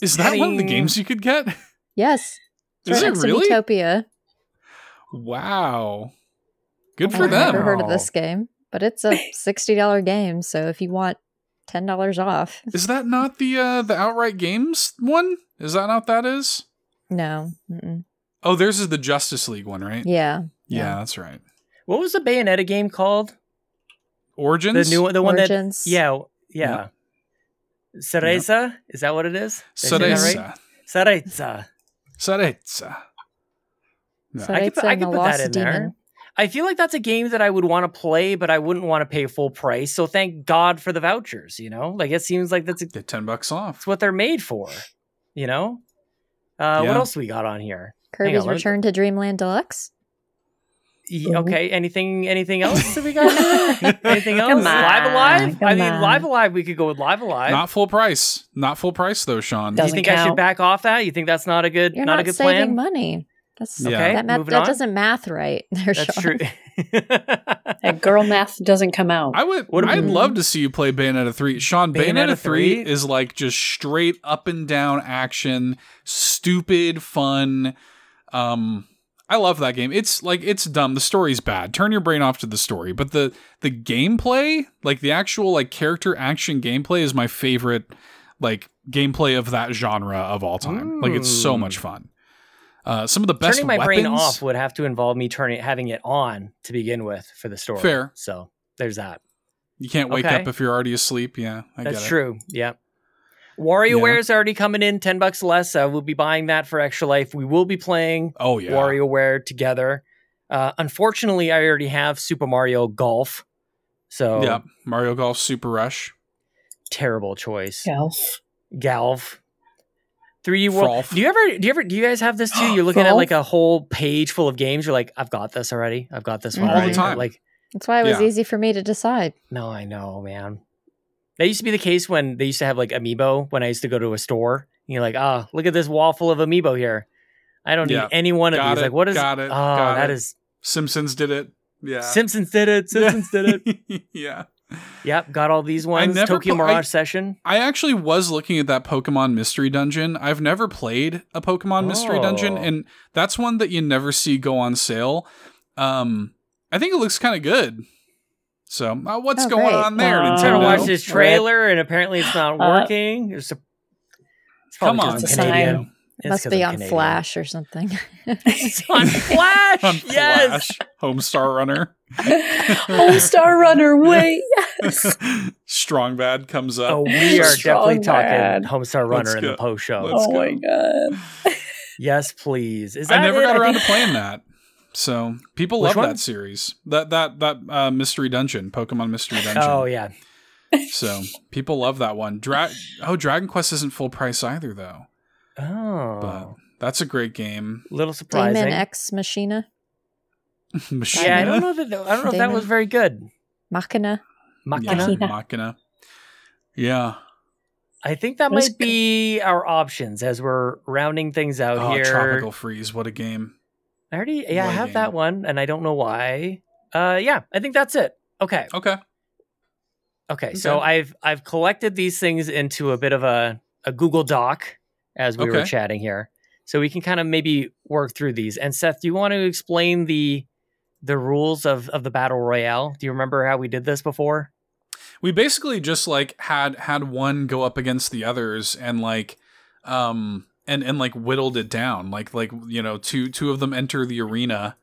Is that one of the games you could get? Yes. Is it really? Utopia. Wow. Good for them. I've never heard of this game, but it's a $60 game, so if you want $10 off. Is that not the Outright Games one? Is that not what that is? No. Mm-mm. Oh, theirs is the Justice League one, right? Yeah. Yeah, that's right. What was the Bayonetta game called? Origins? The new one, the one Origins. That... Yeah. Cereza? Yep. Is that what it is? Cereza. Cereza. Cereza. No. I could put that in there. I feel like that's a game that I would want to play, but I wouldn't want to pay full price. So thank God for the vouchers, you know? Like, it seems like that's get $10 off. It's what they're made for, you know? What else we got on here? Kirby's Return to Dreamland Deluxe. Okay, anything else that we got? Anything else? Live Alive, we could go with Live Alive. Not full price though, Sean. Doesn't you think count. I should back off that? You think that's not a good You're not a good plan? You're saving money. That's okay. That doesn't math right there, Sean. That's true. That girl math doesn't come out. I'd love to see you play Bayonetta 3. Sean, Bayonetta 3 is like just straight up and down action, stupid fun. I love that game. It's dumb. The story's bad. Turn your brain off to the story. But the gameplay, like the actual like character action gameplay, is my favorite like gameplay of that genre of all time. Ooh. Like it's so much fun. Some of the best turning my weapons, brain off would have to involve me having it on to begin with for the story. Fair. So there's that. You can't wake up if you're already asleep. Yeah, that's true. Yeah. WarioWare is already coming in $10 less. We'll be buying that for Extra Life. We will be playing WarioWare together. Unfortunately, I already have Super Mario Golf. So yeah, Mario Golf Super Rush. Terrible choice. Golf. 3D World. Do you guys have this too? You're looking at like a whole page full of games. You're like, I've got this already. I've got this one all the time. Like that's why it was easy for me to decide. No, I know, man. That used to be the case when they used to have like Amiibo when I used to go to a store. And you're like, look at this wall full of Amiibo here. I don't need any one of these. Like, what is? Got it. Simpsons did it. Yeah. Simpsons did it. Yeah. Yep, got all these ones. Tokyo Mirage Session. I actually was looking at that Pokemon Mystery Dungeon. I've never played a Pokemon Mystery Dungeon, and that's one that you never see go on sale. I think it looks kind of good. So, what's going on there, Nintendo? I watched this trailer, and apparently it's not working. It's come on, Canadian. It must be on Canadian. Flash or something. It's on Flash. Yes. Homestar Runner. Homestar Runner. Wait. Yes. Strong Bad comes up. Oh, we are Strong definitely bad. Talking Homestar Runner in the post show. My god. Yes, please. Is that I never got around to playing that. So people love that series. That Mystery Dungeon, Pokemon Mystery Dungeon. Oh yeah. So people love that one. Dragon Quest isn't full price either though. Oh, but that's a great game. Little surprising. Demon X Machina. Yeah, I don't know if that was very good. Machina. Yeah. I think that might be our options as we're rounding things out here. Tropical Freeze, what a game! I have that one, and I don't know why. I think that's it. Okay. So I've collected these things into a bit of a Google Doc. As we were chatting here. So we can kind of maybe work through these. And Seth, do you want to explain the rules of the Battle Royale? Do you remember how we did this before? We basically just like had one go up against the others and like and like whittled it down. Like you know, two of them enter the arena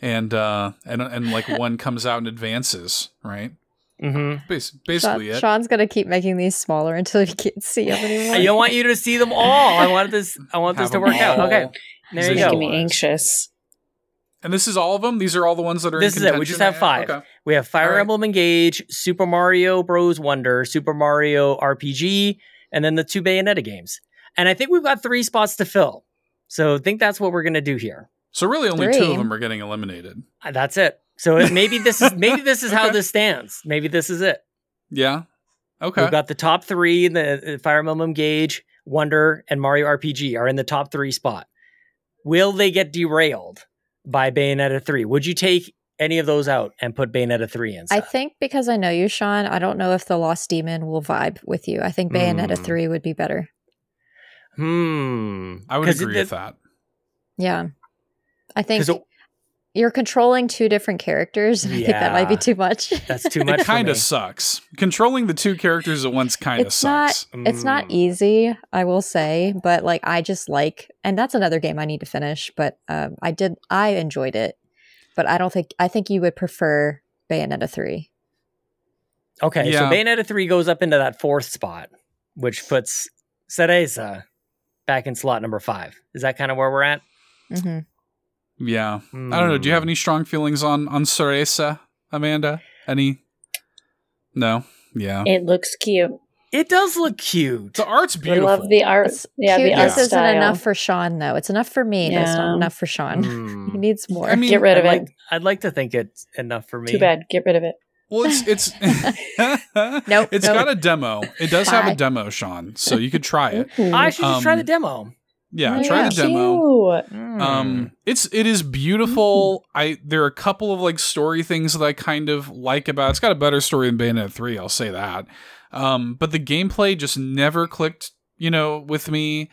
and like one comes out and advances, right? Mm-hmm. Basically it. Sean's gonna keep making these smaller until you can't see them anymore. I don't want you to see them all. I want this to work out. Okay, there you go. Making me anxious. And this is all of them. These are all the ones that are. This in is it. We just have 5. Okay. We have Fire Emblem Engage, Super Mario Bros. Wonder, Super Mario RPG, and then the 2 Bayonetta games. And I think we've got 3 spots to fill. So I think that's what we're gonna do here. So really, only 3. 2 of them are getting eliminated. That's it. So maybe this is how this stands. Maybe this is it. Yeah. Okay. We've got the top 3 in the Fire Emblem Engage, Wonder, and Mario RPG are in the top 3 spot. Will they get derailed by Bayonetta 3? Would you take any of those out and put Bayonetta 3 in? I think because I know you, Sean, I don't know if the Lost Demon will vibe with you. I think Bayonetta 3 would be better. I would agree with that. Yeah. I think... You're controlling 2 different characters. I think that might be too much. That's too much. It kind of sucks. Controlling the 2 characters at once kind of sucks. It's not easy, I will say, but like I just like, and that's another game I need to finish. But I enjoyed it, but I think you would prefer Bayonetta 3. Okay, so Bayonetta 3 goes up into that 4th spot, which puts Cereza back in slot number 5. Is that kind of where we're at? Mm-hmm. Yeah. I don't know. Do you have any strong feelings on Cereza, Amanda? Any? No? Yeah. It looks cute. It does look cute. The art's beautiful. I love the art. Yeah, the art isn't enough for Sean, though. It's enough for me, but it's not enough for Sean. He needs more. I mean, get rid of it. I'd like to think it's enough for me. Too bad. Get rid of it. Well, it's nope. It's got a demo. It does have a demo, Sean. So you could try it. I should just try the demo. Yeah, try the demo. It is beautiful. There are a couple of like story things that I kind of like about it. It's got a better story than Bayonetta 3, I'll say that. But the gameplay just never clicked, with me.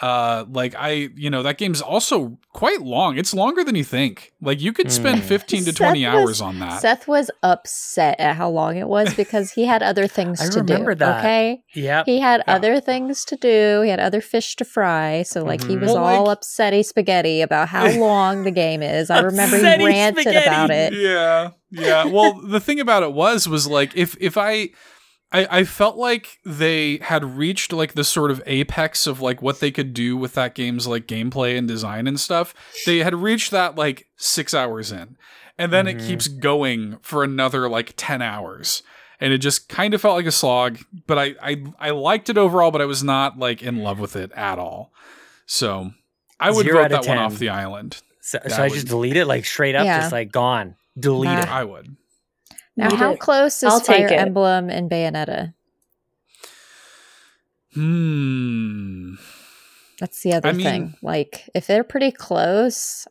That game's also quite long. It's longer than you think. Like, you could spend 15 to 20 hours on that. Seth was upset at how long it was because he had other things to do. I remember that. Okay? Yeah. He had other things to do. He had other fish to fry. So, he was upsetty spaghetti about how long the game is. I remember he ranted about it. Yeah. Yeah. Well, the thing about it was if I felt like they had reached the sort of apex of what they could do with that game's gameplay and design and stuff. They had reached that 6 hours in, and then it keeps going for another 10 hours. And it just kind of felt like a slog, but I liked it overall, but I was not in love with it at all. So I would vote that 10. One off the island. So I just delete it straight up, just gone. Delete it. I would. Now, how close is Fire Emblem and Bayonetta? That's the other thing. If they're pretty close,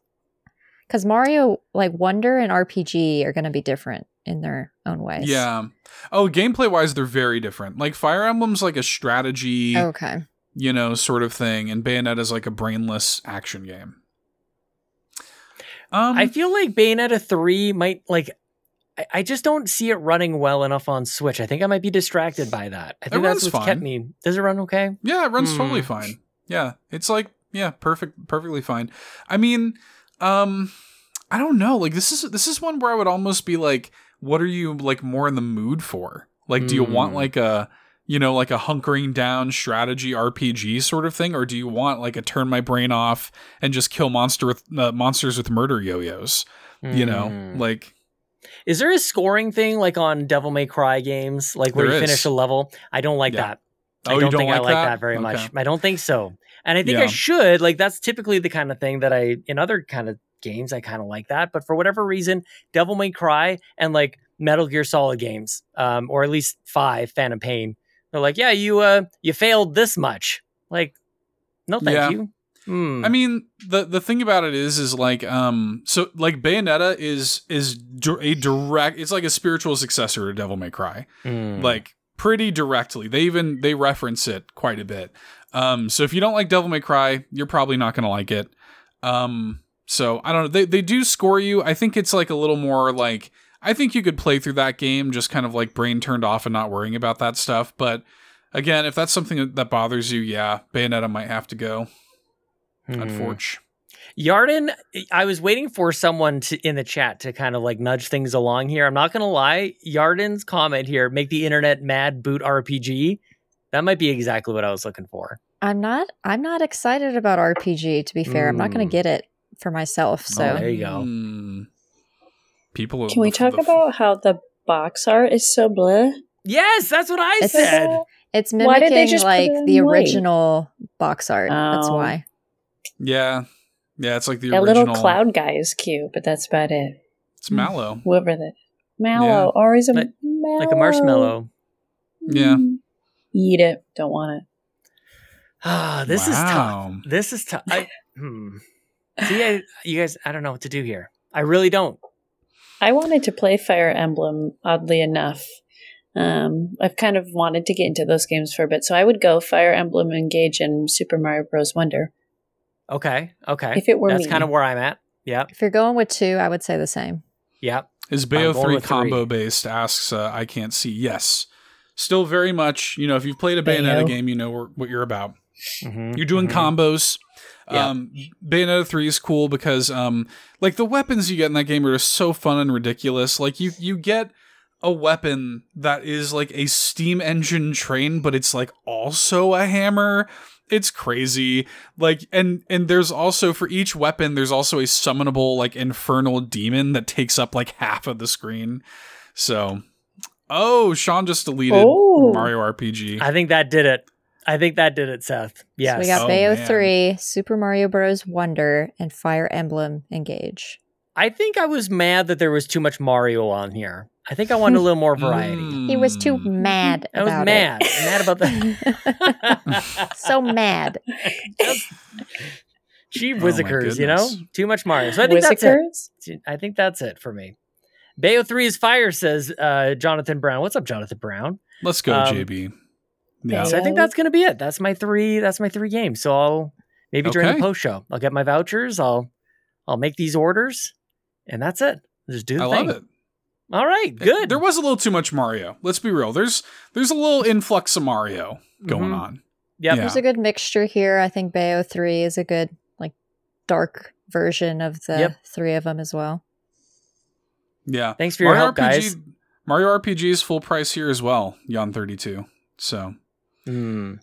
because Mario, Wonder and RPG are going to be different in their own ways. Yeah. Oh, gameplay-wise, they're very different. Fire Emblem's a strategy, sort of thing, and Bayonetta's a brainless action game. I feel like Bayonetta 3 might, I just don't see it running well enough on Switch. I think I might be distracted by that. I think that's what's kept me. Does it run okay? Yeah, it runs totally fine. Yeah, it's perfectly fine. I mean, I don't know. This is one where I would almost be what are you more in the mood for? Do you want a hunkering down strategy RPG sort of thing, or do you want a turn my brain off and just kill monsters with murder yo-yos? Is there a scoring thing on Devil May Cry games, where you finish a level? I don't like that. I don't think I like that very much. I don't think so. And I think I should. That's typically the kind of thing that in other kind of games, I kind of like that. But for whatever reason, Devil May Cry and Metal Gear Solid games, or at least 5, Phantom Pain, they're you failed this much. No, thank you. I mean, the thing about it is Bayonetta is a direct, it's a spiritual successor to Devil May Cry, pretty directly. They reference it quite a bit. So if you don't like Devil May Cry, you're probably not going to like it. So I don't know. They do score you. I think it's a little more I think you could play through that game, just kind of brain turned off and not worrying about that stuff. But again, if that's something that bothers you, yeah, Bayonetta might have to go. Unfortunately. Yarden, I was waiting for someone in the chat to kind of nudge things along here. I'm not going to lie. Yarden's comment here, make the internet mad, boot RPG. That might be exactly what I was looking for. I'm not excited about RPG, to be fair. I'm not going to get it for myself. So there you go. People. Can we talk about how the box art is so bleh? Yes, that's what I said. It's mimicking the original box art. Oh. That's why. Yeah, it's the original. That little cloud guy is cute, but that's about it. It's Mallow. Whoever that. Mallow. Yeah. Or is it Mallow? Like a marshmallow. Yeah. Eat it. Don't want it. Ah, this is tough. See, you guys, I don't know what to do here. I really don't. I wanted to play Fire Emblem, oddly enough. I've kind of wanted to get into those games for a bit, so I would go Fire Emblem Engage and Super Mario Bros. Wonder. Okay. If it were that's kind of where I'm at. Yeah. If you're going with 2, I would say the same. Yeah. Is Bayo 3 combo based? Asks. I can't see. Yes. Still very much. If you've played a Bayonetta game, you know what you're about. Mm-hmm, you're doing combos. Yeah. Bayonetta 3 is cool because the weapons you get in that game are just so fun and ridiculous. You get a weapon that is a steam engine train, but it's also a hammer. It's crazy. And there's also, for each weapon, there's also a summonable infernal demon that takes up half of the screen. So Oh, Sean just deleted Mario RPG. I think that did it. Seth. Yes. So we got Bayo 3, Super Mario Bros. Wonder, and Fire Emblem Engage. I think I was mad that there was too much Mario on here. I think I wanted a little more variety. He was too mad about it. I was mad. I'm mad about that. So mad. Cheap whizzikers, you know? Too much Mario. So I think that's it. I think that's it for me. Bayo 3 is fire, says Jonathan Brown. What's up, Jonathan Brown? Let's go, JB. Yeah. So I think that's going to be it. That's my three games. So I'll maybe during the post show, I'll get my vouchers. I'll make these orders, and that's it. Just do the thing. I love it. All right, good. There was a little too much Mario. Let's be real. There's a little influx of Mario going on. Yep. Yeah, there's a good mixture here. I think Bayo 3 is a good like dark version of the three of them as well. Yeah. Thanks for your help, guys. Mario RPG is full price here as well, Yon32. So Sean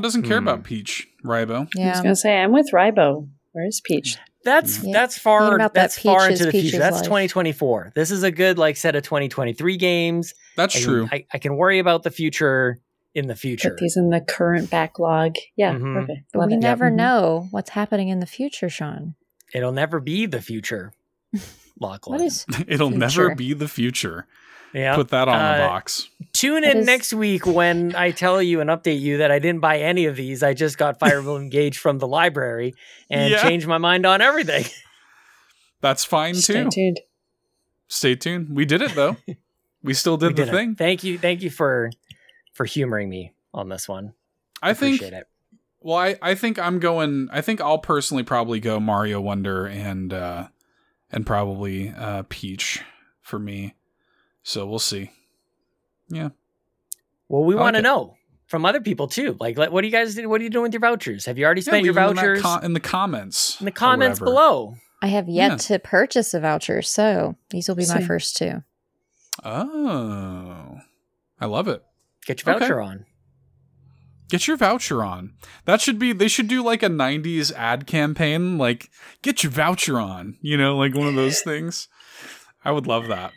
doesn't care about Peach, Raibo. Yeah. I was gonna say I'm with Raibo. Where's Peach? That's far into the future. That's 2024. This is a good like set of 2023 games. That's true. I can worry about the future in the future. Put these in the current backlog. Yeah, perfect. But we never know what's happening in the future, Sean. It'll never be the future. Lockleth. It'll never be the future. Yeah. Put that on the box. Tune in next week when I tell you and update you that I didn't buy any of these. I just got Fire Emblem Engage from the library and changed my mind on everything. That's fine too. Stay tuned. We did it though. We still did the thing. Thank you for humoring me on this one. I appreciate it. Well, I think I'll personally probably go Mario Wonder and probably Peach for me. So we'll see. Yeah. Well, we want to know from other people too. Like, what do you guys do? What are you doing with your vouchers? Have you already spent your vouchers? In the comments. In the comments below. I have yet to purchase a voucher, so these will be my first two. Oh. I love it. Get your voucher on. That should be, they should do like a 90s ad campaign, like, get your voucher on, you know, like one of those things. I would love that.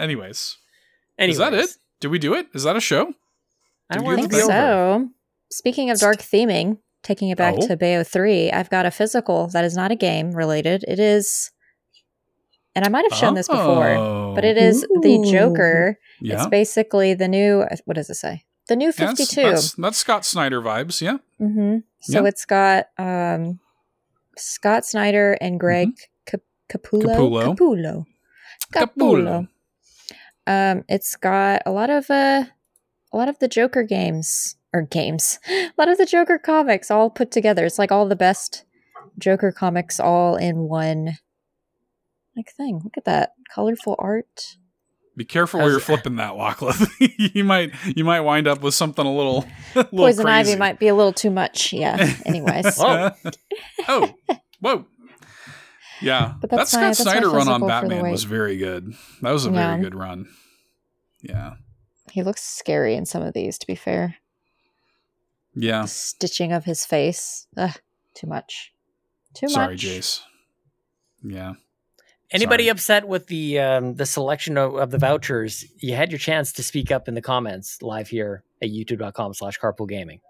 Anyways. Is that it? Did we do it? Is that a show? I don't think so. Speaking of dark theming, taking it back to Bayo 3, I've got a physical that is not a game related. It is, and I might have shown this before, but it is the Joker. Yeah. It's basically the new, what does it say? The new 52. That's Scott Snyder vibes, yeah. Mm-hmm. So it's got Scott Snyder and Greg Capullo. It's got a lot of the Joker games, a lot of the Joker comics all put together. It's like all the best Joker comics all in one like thing. Look at that colorful art. Be careful where you're flipping that, Lockleth. you might wind up with something a little Poison crazy. Ivy might be a little too much. Yeah. Anyways. Whoa. Yeah, but that Scott Snyder run on Batman was very good. That was a very good run. Yeah. He looks scary in some of these, to be fair. Yeah. The stitching of his face. Ugh, too much. Sorry, Jace. Yeah. Anybody upset with the selection of the vouchers? You had your chance to speak up in the comments live here at youtube.com/carpoolgaming.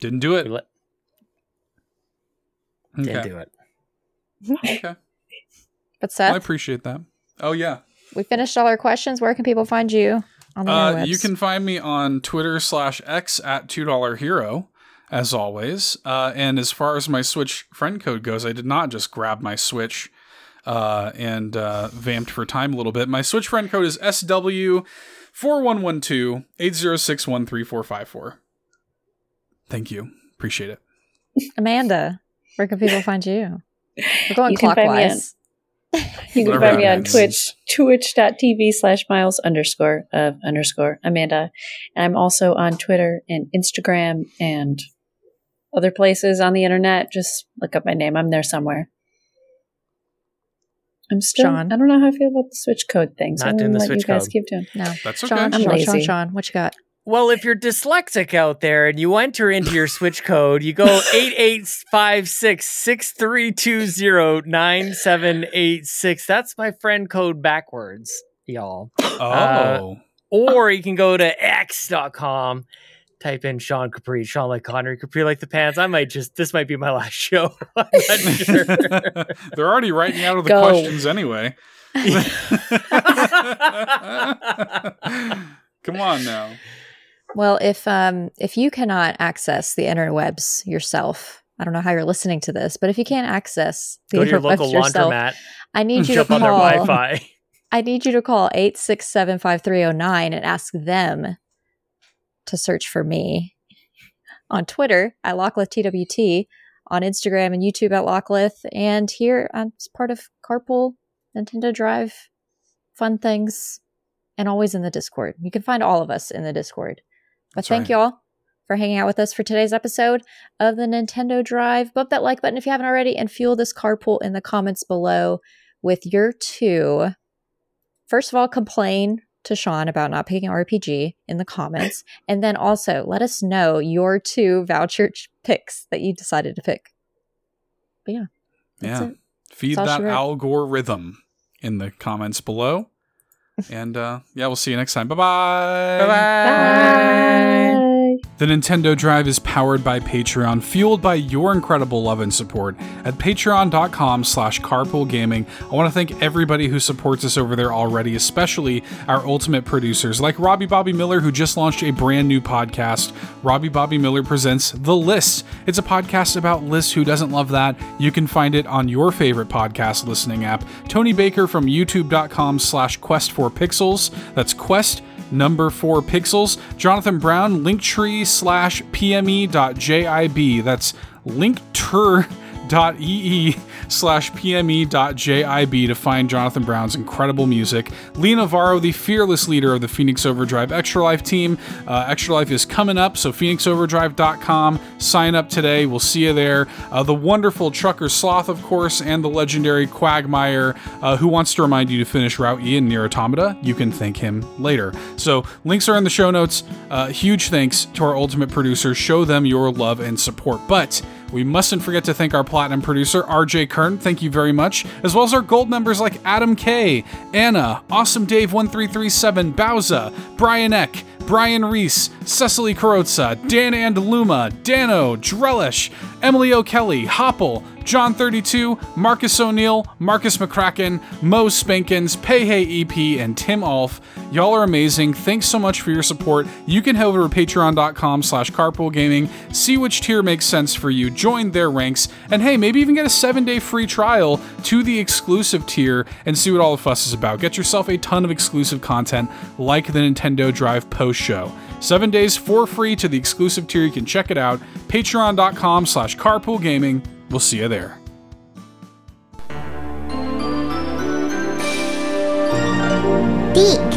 Didn't do it. Didn't do it. Okay. But Seth, I appreciate that. Oh yeah, we finished all our questions. Where can people find you on the interwebs? You can find me on Twitter/X at $2 Hero as always. And as far as my Switch friend code goes, I did not just grab my Switch and vamped for time a little bit. My Switch friend code is SW411280613454. Thank you, appreciate it. Amanda, where can people find you? We're going clockwise. You can find me on twitch.tv/miles_of_Amanda. And I'm also on Twitter and Instagram and other places on the internet. Just look up my name. I'm there somewhere. I'm still, Sean. I don't know how I feel about the Switch code thing. So I'm not doing the Switch code. Keep doing. No, that's okay. Sean, what you got? Well, if you're dyslexic out there and you enter into your Switch code, you go 885663209786. That's my friend code backwards. y'all. Oh. Or you can go to x.com, type in Sean Capri, Sean like Connery, Capri like the pants. This might be my last show. I'm not sure. They're already writing out of the questions anyway. Come on now. Well, if you cannot access the interwebs yourself, I don't know how you're listening to this, but if you can't access the interwebs yourself, go to your local laundromat. I need you to call 867-5309 and ask them to search for me on Twitter at LocklethTWT, on Instagram and YouTube at Lockleth, and here I'm part of Carpool, Nintendo Drive, fun things, and always in the Discord. You can find all of us in the Discord. But thank y'all for hanging out with us for today's episode of the Nintendo Drive. Bump that like button if you haven't already, and fuel this carpool in the comments below with your two. First of all, complain to Sean about not picking RPG in the comments. And then also let us know your two voucher picks that you decided to pick. But yeah. Yeah. Feed that algorithm in the comments below. And yeah, we'll see you next time. Bye-bye. Bye-bye. Bye. The Nintendo Drive is powered by Patreon, fueled by your incredible love and support. At patreon.com/carpoolgaming, I want to thank everybody who supports us over there already, especially our ultimate producers, like Robbie Bobby Miller, who just launched a brand new podcast. Robbie Bobby Miller Presents The List. It's a podcast about lists. Who doesn't love that? You can find it on your favorite podcast listening app. Tony Baker from youtube.com/quest4pixels. That's quest number 4 pixels. Jonathan Brown, linktree.pme.jib. That's linktree.ee/pme.jib to find Jonathan Brown's incredible music. Lee Navarro, the fearless leader of the Phoenix Overdrive Extra Life team. Extra Life is coming up, so phoenixoverdrive.com. Sign up today. We'll see you there. The wonderful Trucker Sloth, of course, and the legendary Quagmire, who wants to remind you to finish Route E in Nier Automata. You can thank him later. So links are in the show notes. Huge thanks to our ultimate producers. Show them your love and support. But we mustn't forget to thank our platinum producer, RJ Kern. Thank you very much. As well as our gold members like Adam K, Anna, Awesome Dave 1337, Bowza, Brian Eck, Brian Reese, Cecily Carozza, Dan and Luma, Dano, Drellish, Emily O'Kelly, Hopple, John 32, Marcus O'Neill, Marcus McCracken, Mo Spankins, Payhay EP, and Tim Alf. Y'all are amazing. Thanks so much for your support. You can head over to patreon.com/carpoolgaming, see which tier makes sense for you, join their ranks, and hey, maybe even get a 7-day free trial to the exclusive tier and see what all the fuss is about. Get yourself a ton of exclusive content like the Nintendo Drive post show. 7 days for free to the exclusive tier. You can check it out. Patreon.com/carpoolgaming. We'll see you there. Deek.